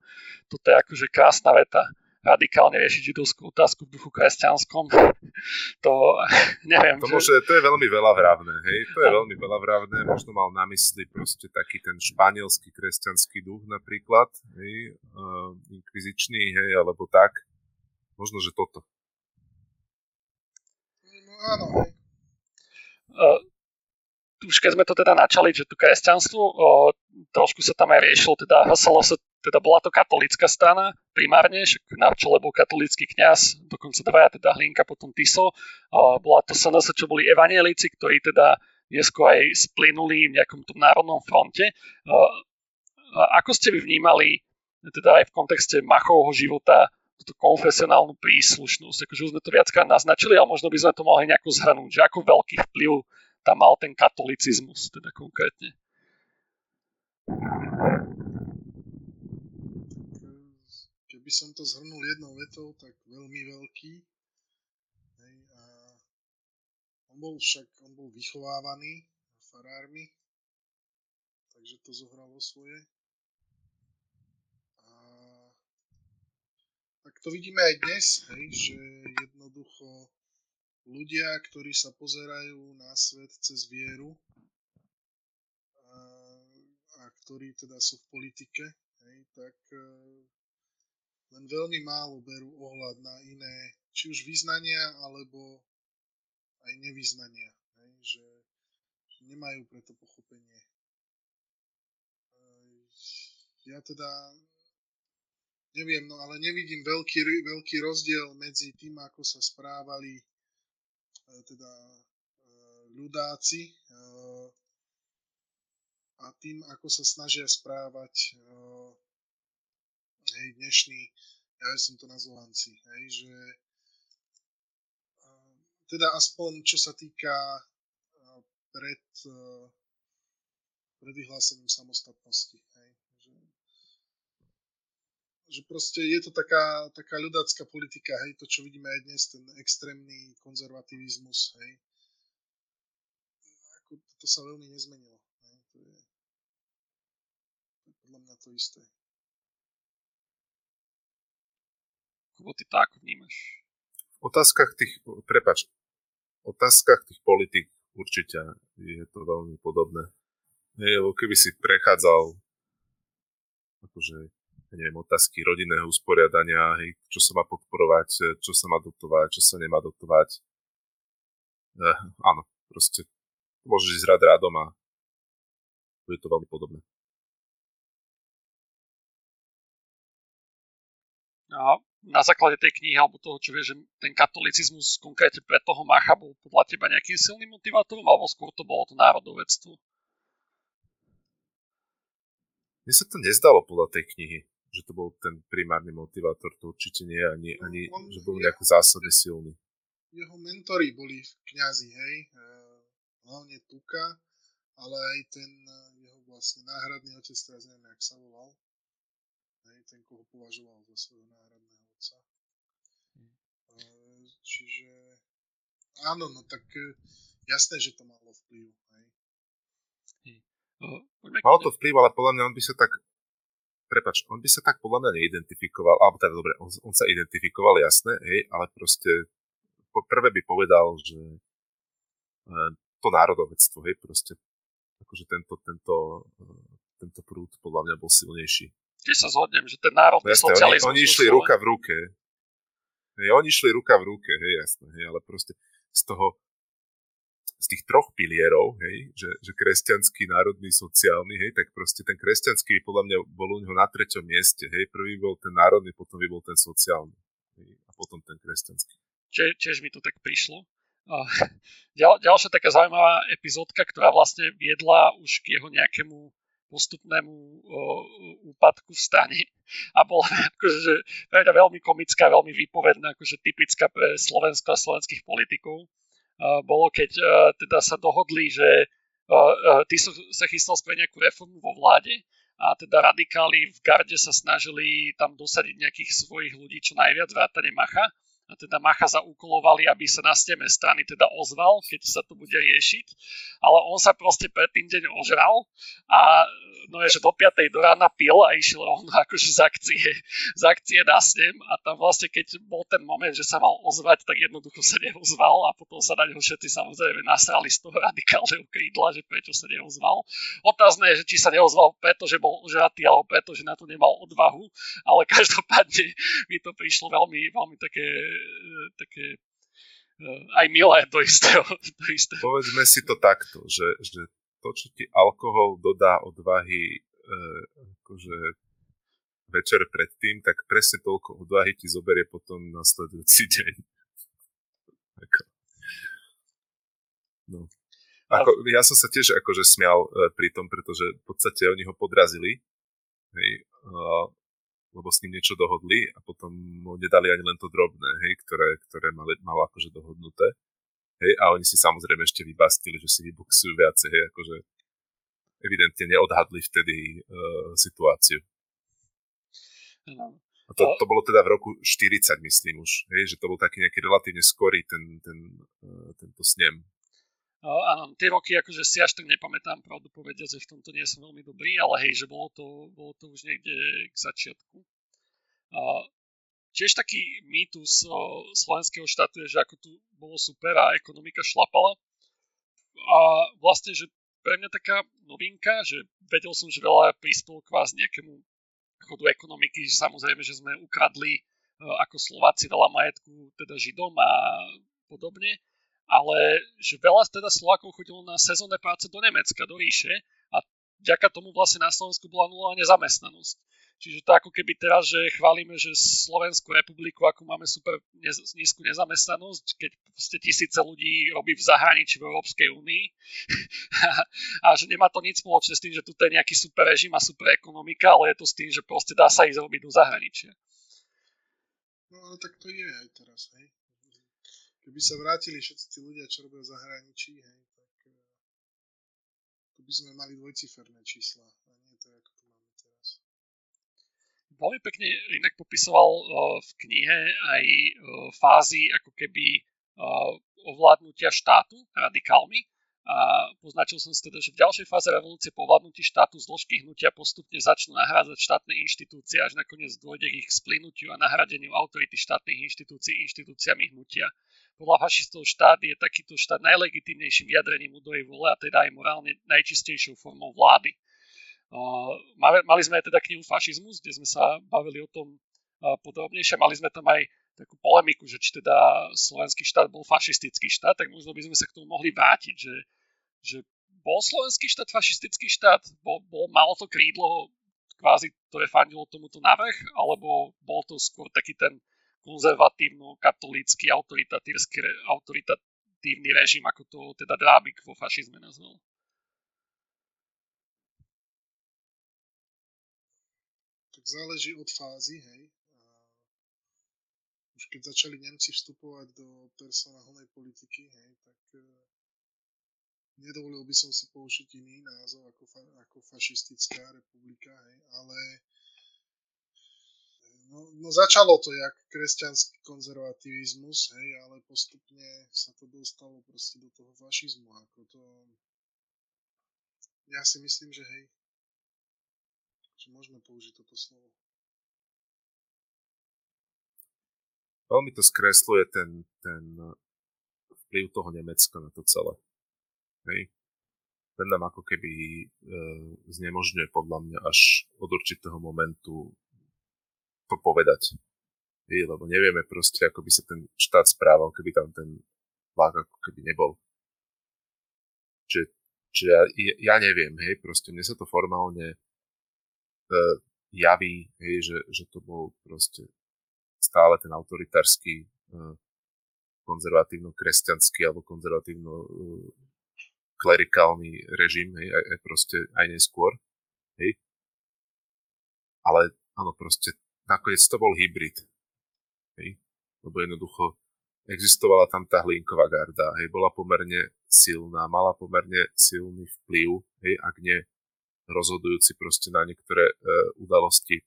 Toto je akože krásna veta. Radikálne riešiť židovskú otázku v duchu kresťanskom. To neviem. To je veľmi veľavravné, hej? To je veľmi veľavravné. Možno mal na mysli proste taký ten španielský kresťanský duch napríklad, hej? Inkvizičný, hej? Alebo tak. Možno, že toto. No áno. Už keď sme to teda načali, že to kresťanstvo, trošku sa tam aj riešilo, teda hasalo sa. Teda bola to katolícka strana primárne, však na čele bol katolícky kňaz, dokonca dvaja, teda Hlinka, potom Tiso. Bola to SNS, čo boli evanjelici, ktorí teda neskôr aj splynuli v nejakom tom národnom fronte. Ako ste vy vnímali teda aj v kontexte Machovho života, túto konfesionálnu príslušnosť. Akože už sme to viackrát naznačili, ale možno by sme to mohli nejako zhrnúť, že ako veľký vplyv tam mal ten katolicizmus, teda konkrétne. Keby som to zhrnul jednou vetou, tak veľmi veľký. A on bol vychovávaný farármi, takže to zohralo svoje. Tak to vidíme aj dnes, že jednoducho ľudia, ktorí sa pozerajú na svet cez vieru a ktorí teda sú v politike, tak len veľmi málo berú ohľad na iné, či už vyznania, alebo aj nevyznania, že nemajú preto pochopenie. Ja teda neviem, no ale nevidím veľký rozdiel medzi tým, ako sa správali teda ľudáci a tým, ako sa snažia správať dnešní, ja som to nazval Hanci, že teda aspoň čo sa týka pred vyhlásením samostatnosti. Že proste je to taká ľudácka politika, to čo vidíme aj dnes, ten extrémny konzervativizmus, Ako to sa veľmi nezmenilo, To je podľa mňa to isté. Kubo, ty to ako vnímaš? V otázkach tých politik určite je to veľmi podobné. Keby si prechádzal akože neviem, otázky rodinného usporiadania, čo sa má podporovať, čo sa má dotovať, čo sa nemá dotovať. Áno, proste môžeš ísť rád rádom a bude to veľmi podobné. A na základe tej knihy, alebo toho, čo vieš, že ten katolicizmus konkrétne pre toho Macha bol podľa teba nejakým silným motivátorom, alebo skôr to bolo to národovectvo? Mne sa to nezdalo podľa tej knihy, že to bol ten primárny motivátor, to určite nie, ani že bol nejako zásadne silný. Jeho mentori boli kňazi, hlavne Tuka, ale aj ten jeho vlastne náhradný otec, teraz neviem, jak sa volal, ten, koho považoval za svojho náhradného otca. Čiže áno, no tak jasné, že to malo vplyv, Malo to vplyv, ale podľa mňa on by sa tak podľa mňa neidentifikoval, alebo teda dobre, on sa identifikoval, jasné, ale proste prvé by povedal, že to národovectvo, proste akože tento prúd podľa mňa bol silnejší. Tiež sa zhodnem, že ten národný socializmus... Oni išli ruka v ruke, jasné, ale proste z tých troch pilierov, že kresťanský, národný, sociálny, tak proste ten kresťanský podľa mňa bol u neho na 3. mieste, prvý bol ten národný, potom by bol ten sociálny, a potom ten kresťanský. Čiže mi to tak prišlo. Ďalšia taká zaujímavá epizódka, ktorá vlastne viedla už k jeho nejakému postupnému úpadku v stane a bola akože veľmi komická, veľmi výpovedná, akože typická pre Slovensko a slovenských politikov. Bolo, keď teda sa dohodli, že ty sa chystal spraviť nejakú reformu vo vláde a teda radikáli v garde sa snažili tam dosadiť nejakých svojich ľudí čo najviac, vrátane Macha. A teda Macha zaúkolovali, aby sa na steme strany teda ozval, keď sa to bude riešiť. Ale on sa proste pred tým deň ožral a že do 5:00 do rána pil a išiel on akože z akcie na snem a tam vlastne keď bol ten moment, že sa mal ozvať, tak jednoducho sa neozval a potom sa na neho všetci samozrejme nasrali z toho radikálneho krídla, že prečo sa neozval. Otázne je, že či sa neozval preto, že bol ožratý alebo preto, že na to nemal odvahu, ale každopádne mi to prišlo veľmi, veľmi také aj milé do istého. Povedzme si to takto, že to, čo ti alkohol dodá odvahy akože večer predtým, tak presne toľko odvahy ti zoberie potom nasledujúci deň. No. Ja som sa tiež akože smial pri tom, pretože v podstate oni ho podrazili. lebo s ním niečo dohodli a potom mu nedali ani len to drobné, hej, ktoré mal akože dohodnuté. Hej, a oni si samozrejme ešte vybastili, že si vyboxujú viacej, hej, akože evidentne neodhadli vtedy situáciu. A to bolo teda v roku 40, myslím už, hej, že to bol taký nejaký relatívne skorý tento snem. Áno, tie roky akože si až tak nepamätám, pravdu povedať, že v tomto nie som veľmi dobrý, ale hej, že bolo to už niekde k začiatku. Tiež taký mýtus slovenského štátu je, že ako tu bolo super a ekonomika šlapala. A vlastne, že pre mňa taká novinka, že vedel som, že veľa prispelo k vás nejakému chodu ekonomiky, že samozrejme, že sme ukradli ako Slováci veľa majetku teda Židom a podobne, ale že veľa teda Slovákov chodilo na sezónne práce do Nemecka, do ríše a vďaka tomu vlastne na Slovensku bola nulová nezamestnanosť. Čiže to ako keby teraz, že chválime, že Slovenskú republiku, ako máme super nízku nezamestnanosť, keď proste tisíce ľudí robí v zahraničí v Európskej únii a že nemá to nič spoločné s tým, že tu je nejaký super režim a super ekonomika, ale je to s tým, že proste dá sa ísť robiť do zahraničia. No ale tak to je aj teraz, hej. Keby sa vrátili všetci tí ľudia, čo robia v zahraničí, hej, tak tu by sme mali dvojciferné čísla, a nie to ako. Veľmi pekne inak popisoval v knihe aj fázy ako keby ovládnutia štátu radikálmi. A poznačil som si teda, že v ďalšej fáze revolúcie po ovládnutí štátu zložky hnutia postupne začnú nahrádzať štátne inštitúcie, až nakoniec dôjde k ich splynutiu a nahradeniu autority štátnych inštitúcií inštitúciami hnutia. Podľa fašistov štát je takýto štát najlegitímnejším vyjadrením ľudovej vôle a teda aj morálne najčistejšou formou vlády. Mali sme aj teda knihu Fašizmus, kde sme sa bavili o tom podrobnejšie. Mali sme tam aj takú polemiku, že či teda slovenský štát bol fašistický štát, tak možno by sme sa k tomu mohli vrátiť, že bol slovenský štát fašistický štát, malo to krídlo kvázi, ktoré fandilo tomuto navrh, alebo bol to skôr taký ten konzervatívno-katolícky autoritatívny režim, ako to teda Drábik vo fašizme nazval. Záleží od fázy, hej. Už keď začali Nemci vstupovať do personálnej politiky, hej, tak nedovolil by som si použiť iný názov ako fašistická republika, hej, ale no začalo to jak kresťanský konzervativizmus, hej, ale postupne sa to dostalo proste do toho fašizmu, ako to ja si myslím, že hej, že môžeme použiť toto slovo. Veľmi to skresluje ten vplyv toho Nemecka na to celé. Hej. Ten nám ako keby znemožňuje podľa mňa až od určitého momentu to povedať. Hej, lebo nevieme proste, ako by sa ten štát správal, keby tam ten vlák ako keby nebol. Čiže ja neviem, hej, proste mne sa to formálne javí, hej, že to bol proste stále ten autoritársky, konzervatívno-kresťanský alebo konzervatívno-klerikálny režim, hej, aj proste aj neskôr. Hej. Ale áno, proste nakoniec to bol hybrid. Hej. Lebo jednoducho existovala tam tá Hlinková garda, hej, bola pomerne silná, mala pomerne silný vplyv, hej, ak nie rozhodujúci proste na niektoré udalosti.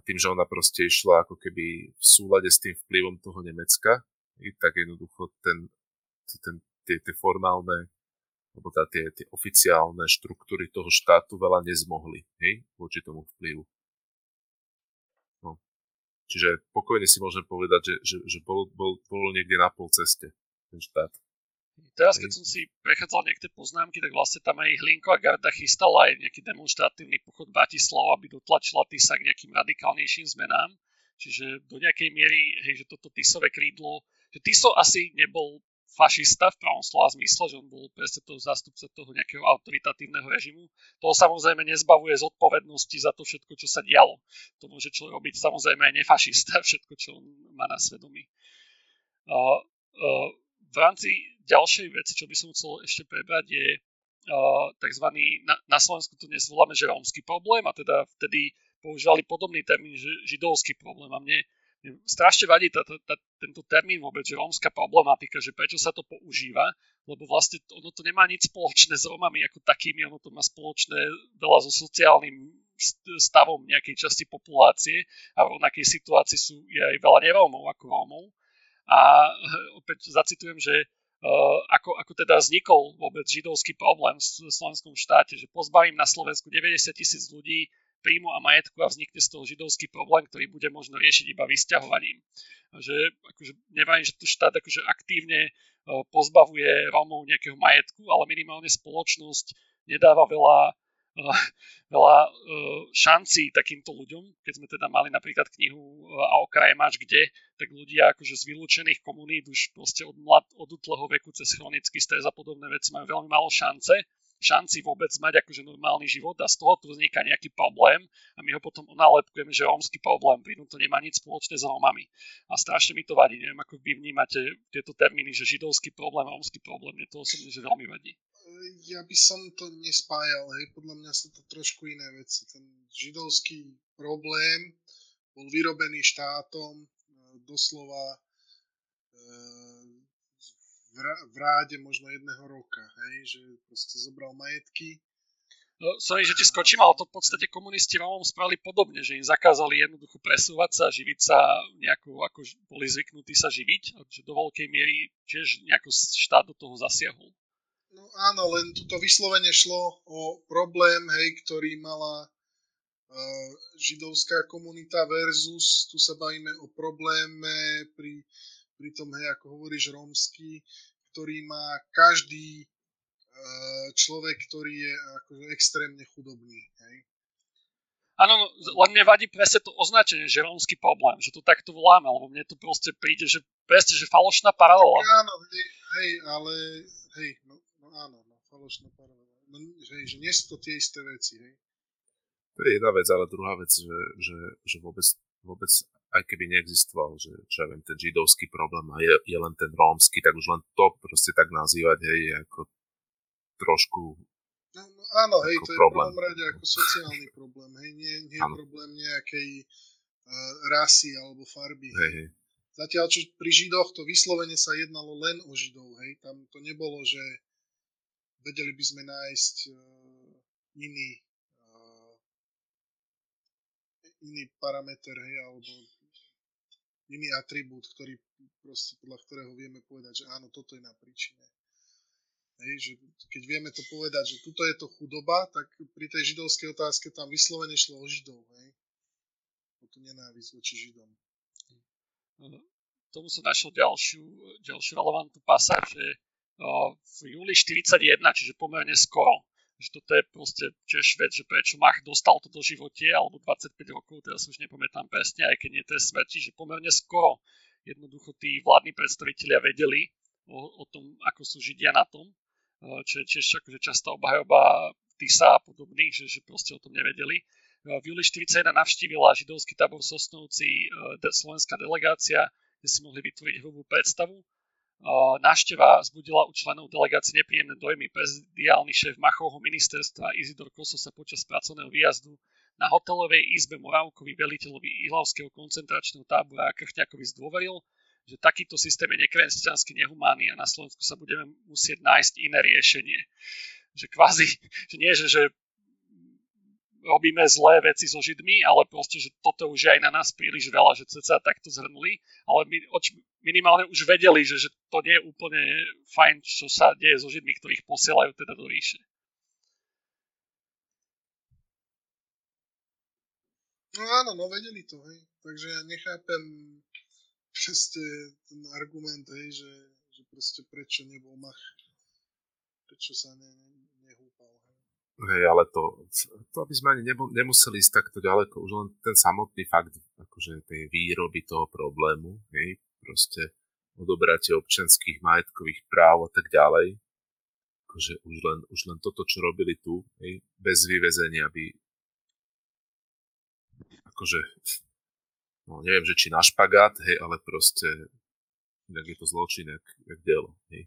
A tým, že ona proste išla ako keby v súlade s tým vplyvom toho Nemecka, tak jednoducho tie formálne, alebo tie oficiálne štruktúry toho štátu veľa nezmohli, hej, voči tomu vplyvu. No. Čiže pokojne si môžem povedať, že bol niekde na pol ceste ten štát. Teraz, keď som si prechádzal niektoré poznámky, tak vlastne tam aj Hlinková garda chystala aj nejaký demonštratívny pochod Bratislava, aby dotlačila Tisa k nejakým radikálnejším zmenám. Čiže do nejakej miery, hej, že toto Tisové krídlo, že Tiso asi nebol fašista v pravom slova zmysle, že on bol presne toho zástupca toho nejakého autoritatívneho režimu. To samozrejme nezbavuje zodpovednosti za to všetko, čo sa dialo. To môže človek robiť samozrejme aj nefašista, všetko, čo on má na svedomí. V rámci ďalšej veci, čo by som chcel ešte prebrať, je tzv. na Slovensku to dnes voláme, že rómsky problém, a teda vtedy používali podobný termín židovský problém. A mne strašne vadí tento termín vôbec, že rómska problematika, že prečo sa to používa, lebo vlastne ono to nemá nič spoločné s Rómami ako takými, ono to má spoločné veľa so sociálnym stavom nejakej časti populácie a v rovnakej situácii je aj veľa nerómov ako Rómov. A opäť zacitujem, že ako teda vznikol vôbec židovský problém v slovenskom štáte, že pozbavím na Slovensku 90 000 ľudí príjmu a majetku a vznikne z toho židovský problém, ktorý bude možno riešiť iba vysťahovaním. Že akože, neviem, že to štát akože aktívne pozbavuje Rómov nejakého majetku, ale minimálne spoločnosť nedáva veľa šancí takýmto ľuďom. Keď sme teda mali napríklad knihu A okraje máš kde, tak ľudia akože z vylúčených komunít už proste od útleho veku cez chronický stres a podobné veci majú veľmi málo šanci vôbec mať akože normálny život, a z toho tu vzniká nejaký problém a my ho potom nalepkujeme, že rómsky problém, prídu to nemá nič spoločné s Rómami. A strašne mi to vadí, neviem, ako vy vnímate tieto termíny, že židovský problém, rómsky problém, mne to osobne že veľmi vadí. Ja by som to nespájal, hej, podľa mňa sú to trošku iné veci. Ten židovský problém bol vyrobený štátom doslova v ráde možno jedného roka, hej, že proste zobral majetky. Sorry, že ti skočím, ale to v podstate komunisti Rómom spravili podobne, že im zakázali jednoducho presúvať sa, živiť sa nejakou, ako boli zvyknutí sa živiť, že do veľkej miery tiež nejaký štát do toho zasiahol. No áno, len tuto vyslovene šlo o problém, hej, ktorý mala židovská komunita versus, tu sa bavíme o probléme pri tom, hej, ako hovoríš, rómsky, ktorý má každý človek, ktorý je akože extrémne chudobný, hej. Áno, len mne vadí presne to označenie, že rómsky problém, že to takto voláme, lebo mne to proste príde, že presne, že falošná paralela. Áno, hej, ale hej, no áno, no, falošná paralela. No, hej, že nie sú to tie isté veci, hej. To je jedna vec, ale druhá vec, že vôbec aj keby neexistoval, že čo ja viem, ten židovský problém a je len ten rómsky, tak už len to proste tak nazývať, hej, ako trošku. No, áno, hej, to je problém. V prvom rade ako sociálny problém, hej, nie je problém nejakej rasy alebo farby. Hej. Zatiaľ, čo pri Židoch to vyslovene sa jednalo len o Židov, hej, tam to nebolo, že vedeli by sme nájsť iný parameter, hej, alebo iný atribút, ktorý proste podľa ktorého vieme povedať, že áno, toto je na príčine. Hej, že keď vieme to povedať, že tuto je to chudoba, tak pri tej židovskej otázke tam vyslovene šlo o Židov, hej? O tú nenávisť voči Židom. Tomu som našiel ďalšiu relevantnú pasáž, že v júli 1941, čiže pomerne skoro, že toto je proste tiež vec, že prečo Mach dostal to do živote, alebo 25 rokov, teraz už nepamätám presne, aj keď nie to je smrti, že pomerne skoro jednoducho tí vládni predstavitelia vedeli o tom, ako sú Židia na tom, čo je tiež akože častá obhajoba Tisa a podobných, že proste o tom nevedeli. V júli 1941 navštívila židovský tábor v Sosnovci slovenská delegácia, kde si mohli vytvoriť hrubú predstavu. Návšteva vzbudila u členov delegácie nepríjemné dojmy. Prezidiálny šéf Machovho ministerstva Izidor Koso sa počas pracovného výjazdu na hotelovej izbe Moravkovi, veliteľovi Ihlavského koncentračného tábora Krchňakovi zdôveril, že takýto systém je nekresťansky nehumánny a na Slovensku sa budeme musieť nájsť iné riešenie. Že kvázi, že nie, že robíme zlé veci so Židmi, ale proste, že toto už je aj na nás príliš veľa, že sa takto zhrnuli, ale my minimálne už vedeli, že to nie je úplne fajn, čo sa deje so Židmi, ktorých posielajú teda do ríše. No áno, no vedeli to, hej. Takže ja nechápem proste ten argument, hej, že proste prečo nebol Mach, prečo sa nehúpal. Hej, ale to aby sme ani nemuseli ísť takto ďaleko, už len ten samotný fakt, akože tej výroby toho problému, hej, proste odobratie občianskych majetkových práv a tak ďalej, akože už len toto, čo robili tu, hej, bez vyvezenia by, akože no, neviem, že či na špagát, hej, ale proste inak je to zločin, jak dielo, hej.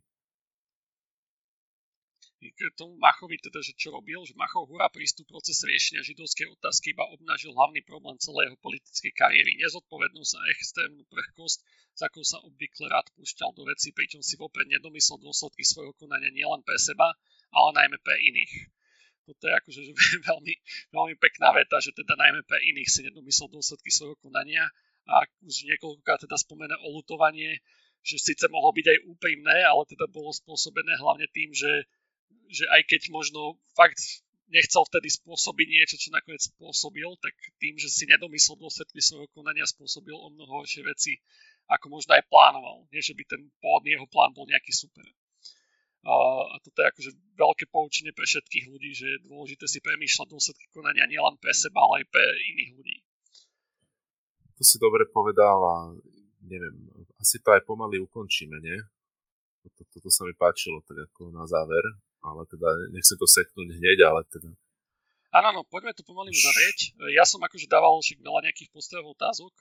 k tomu Machovi, teda, že čo robil, že Machov hurá prístup proces riešenia židovskej otázky iba obnažil hlavný problém celého politickej kariéry. Nezodpovednosť a extrémnu prehkosť, za akou sa obvykle rád púšťal do veci, pričom si vopred nedomyslel dôsledky svojho konania nielen pre seba, ale najmä pre iných. To je akože veľmi, veľmi pekná veta, že teda najmä pre iných si nedomyslel dôsledky svojho konania a už niekoľkokrát teda spomená o lutovanie, že síce mohlo byť aj úprimné, ale teda bolo spôsobené hlavne tým, že aj keď možno fakt nechcel vtedy spôsobiť niečo, čo nakoniec spôsobil, tak tým, že si nedomyslel dôsledky svojho konania, spôsobil o mnoho horšie veci, ako možno aj plánoval. Nie, že by ten pôvodný jeho plán bol nejaký super. A toto je akože veľké poučenie pre všetkých ľudí, že je dôležité si premýšľať dôsledky konania nielen pre seba, ale aj pre iných ľudí. To si dobre povedal a neviem, asi to aj pomaly ukončíme, nie? Toto sa mi páčilo tak ako na záver, ale teda nechcem to seknúť hneď, ale teda... Áno, no, poďme to pomaly uzavrieť. Ja som akože dával však veľa nejakých postrehov otázok,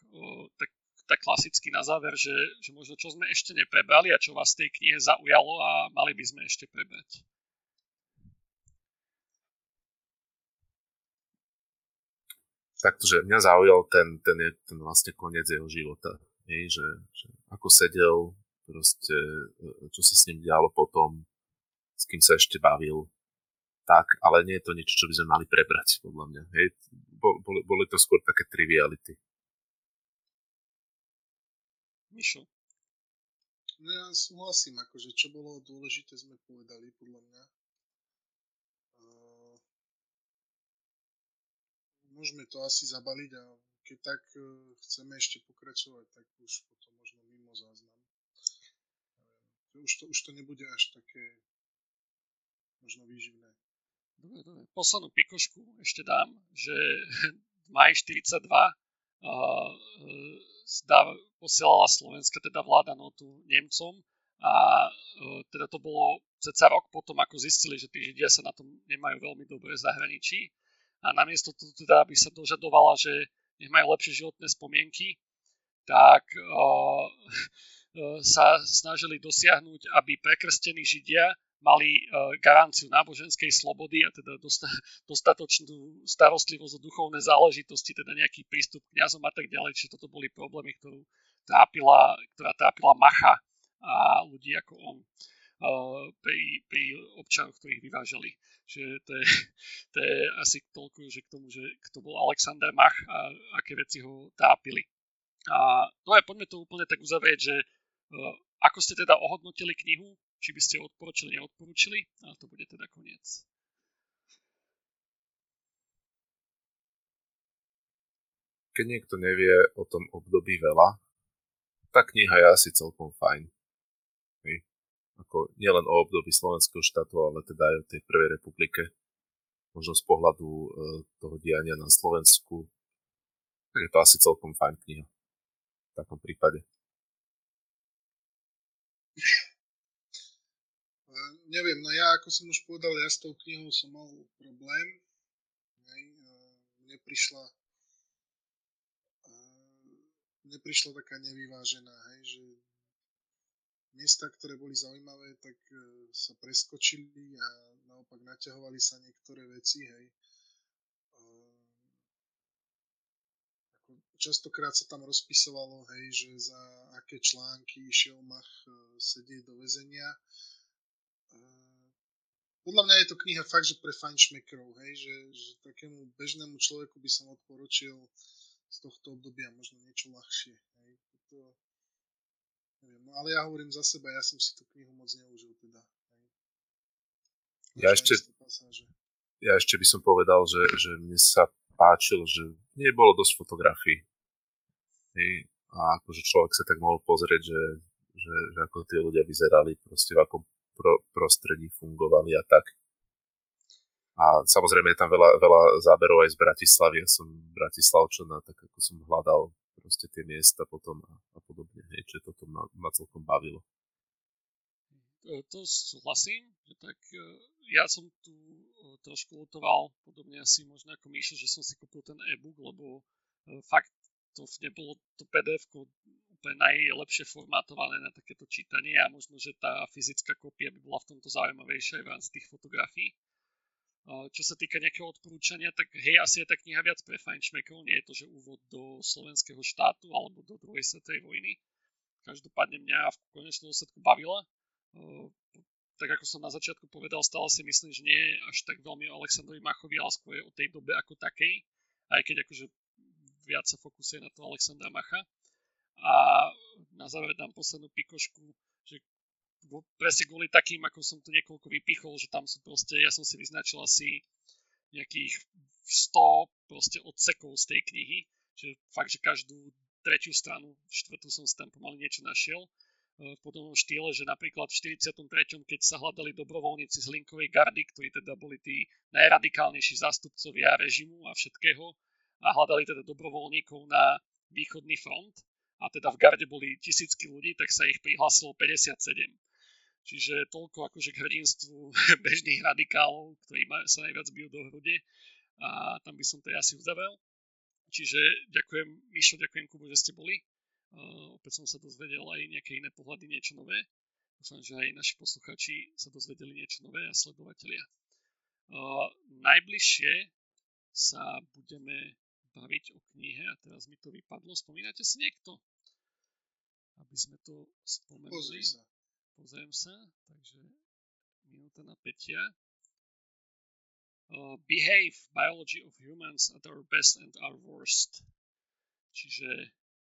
tak klasicky na záver, že možno čo sme ešte neprebrali a čo vás tej knihe zaujalo a mali by sme ešte prebrať. Takže mňa zaujal ten vlastne koniec jeho života. Že ako sedel, proste, čo sa s ním dialo potom, s kým sa ešte bavil. Tak, ale nie je to niečo, čo by sme mali prebrať, podľa mňa. Boli to skôr také triviality. Mišo? No ja súhlasím, akože čo bolo dôležité sme povedali, podľa mňa. Môžeme to asi zabaliť a keď tak chceme ešte pokračovať, tak už potom možno mimo záznam. Už to nebude až také možno výživné. Dobre. Poslednú pikošku ešte dám, že v máji 42 posielala slovenská teda vláda notu Nemcom a teda to bolo ceca rok potom, ako zistili, že tí Židia sa na tom nemajú veľmi dobre v zahraničí a namiesto toho teda, aby sa dožadovala, že nemajú lepšie životné spomienky, tak sa snažili dosiahnuť, aby prekrstení Židia mali garanciu náboženskej slobody a teda dostatočnú starostlivosť o duchovné záležitosti, teda nejaký prístup k kňazom a tak ďalej, čiže toto boli problémy, ktorá trápila Macha a ľudí ako on pri občanoch, ktorých vyvážali. Čiže to je asi toľko, že k tomu, že kto bol Alexander Mach a aké veci ho trápili. A no a poďme to úplne tak uzavrieť, že ako ste teda ohodnotili knihu, či by ste odporúčili, neodporúčili, ale to bude teda koniec. Keď niekto nevie o tom období veľa, tá kniha je asi celkom fajn. Ako nielen o období Slovenského štátu, ale teda aj o tej prvej republike. Možno z pohľadu toho diania na Slovensku. Tak je to asi celkom fajn kniha. V takom prípade. Neviem, no ja, ako som už povedal, ja s tou knihou som mal problém. Mne prišla taká nevyvážená, že miesta, ktoré boli zaujímavé, tak sa preskočili a naopak naťahovali sa niektoré veci, Častokrát sa tam rozpisovalo, že za aké články išiel Mach sedieť do väzenia. Podľa mňa je to kniha fakt, že pre fajnšmekrov, že takému bežnému človeku by som odporučil z tohto obdobia možno niečo ľahšie. To, neviem, ale ja hovorím za seba, ja som si tú knihu moc neužil teda. Ja ešte by som povedal, že mne sa páčilo, že nebolo dosť fotografií. A akože človek sa tak mohol pozrieť, že ako tie ľudia vyzerali, proste v akom prostredí fungovali a tak. A samozrejme je tam veľa záberov aj z Bratislavy. Ja som Bratislavčana, tak ako som hľadal proste tie miesta potom a podobne. Čiže toto ma celkom bavilo. To súhlasím, že tak ja som tu trošku lutoval, podobne asi možno ako Míšo, že som si kúpil ten e-book, lebo fakt to nebolo to PDF-ko úplne najlepšie formátované na takéto čítanie a možno, že tá fyzická kópia by bola v tomto zaujímavejšia aj v rámci tých fotografií. Čo sa týka nejakého odporúčania, tak hej, asi je tá kniha viac pre fajnšmekov, nie je to, že úvod do slovenského štátu alebo do druhej svetovej vojny. Každopádne mňa v konečnom dôsledku bavila. Tak ako som na začiatku povedal, stále si myslím, že nie je až tak veľmi o Alexandrovi Machovi, ale skôr o tej dobe ako takej, aj keď akože viac sa fokusuje na to Alexandra Macha. A na záver dám poslednú pikošku, že presne kvôli takým, ako som tu niekoľko vypichol, že tam sú proste, ja som si vyznačil asi nejakých 100 proste odsekov z tej knihy, že fakt, že každú tretiu stranu, štvrtú som si tam pomaly niečo našiel. V podobnom štýle, že napríklad v 43., keď sa hľadali dobrovoľníci z Linkovej gardy, ktorí teda boli tí najradikálnejší zástupcovia režimu a všetkého, a hľadali teda dobrovoľníkov na východný front, a teda v garde boli tisícky ľudí, tak sa ich prihlásilo 57. Čiže toľko akože k hrdinstvu bežných radikálov, ktorí sa najviac bijú do hrude, a tam by som to asi uzavrel. Čiže ďakujem Mišo, ďakujem Kubo, že ste boli. Opäť som sa dozvedel aj nejaké iné pohľady, niečo nové. Dúfam, že aj naši poslucháči sa dozvedeli niečo nové a sledovatelia. Najbližšie sa budeme baviť o knihe a teraz mi to vypadlo. Spomínate si niekto? Aby sme to spomenuli. Pozriem sa. Takže minúta napätia. Behave, Biology of Humans at Our Best and Our Worst. Čiže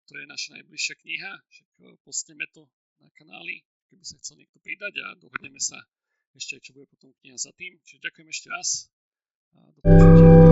to je naša najbližšia kniha, však postneme to na kanáli, keby sa chcel niekto pridať, a dohodneme sa ešte, čo bude potom kniha za tým. Čiže ďakujem ešte raz a do počutia.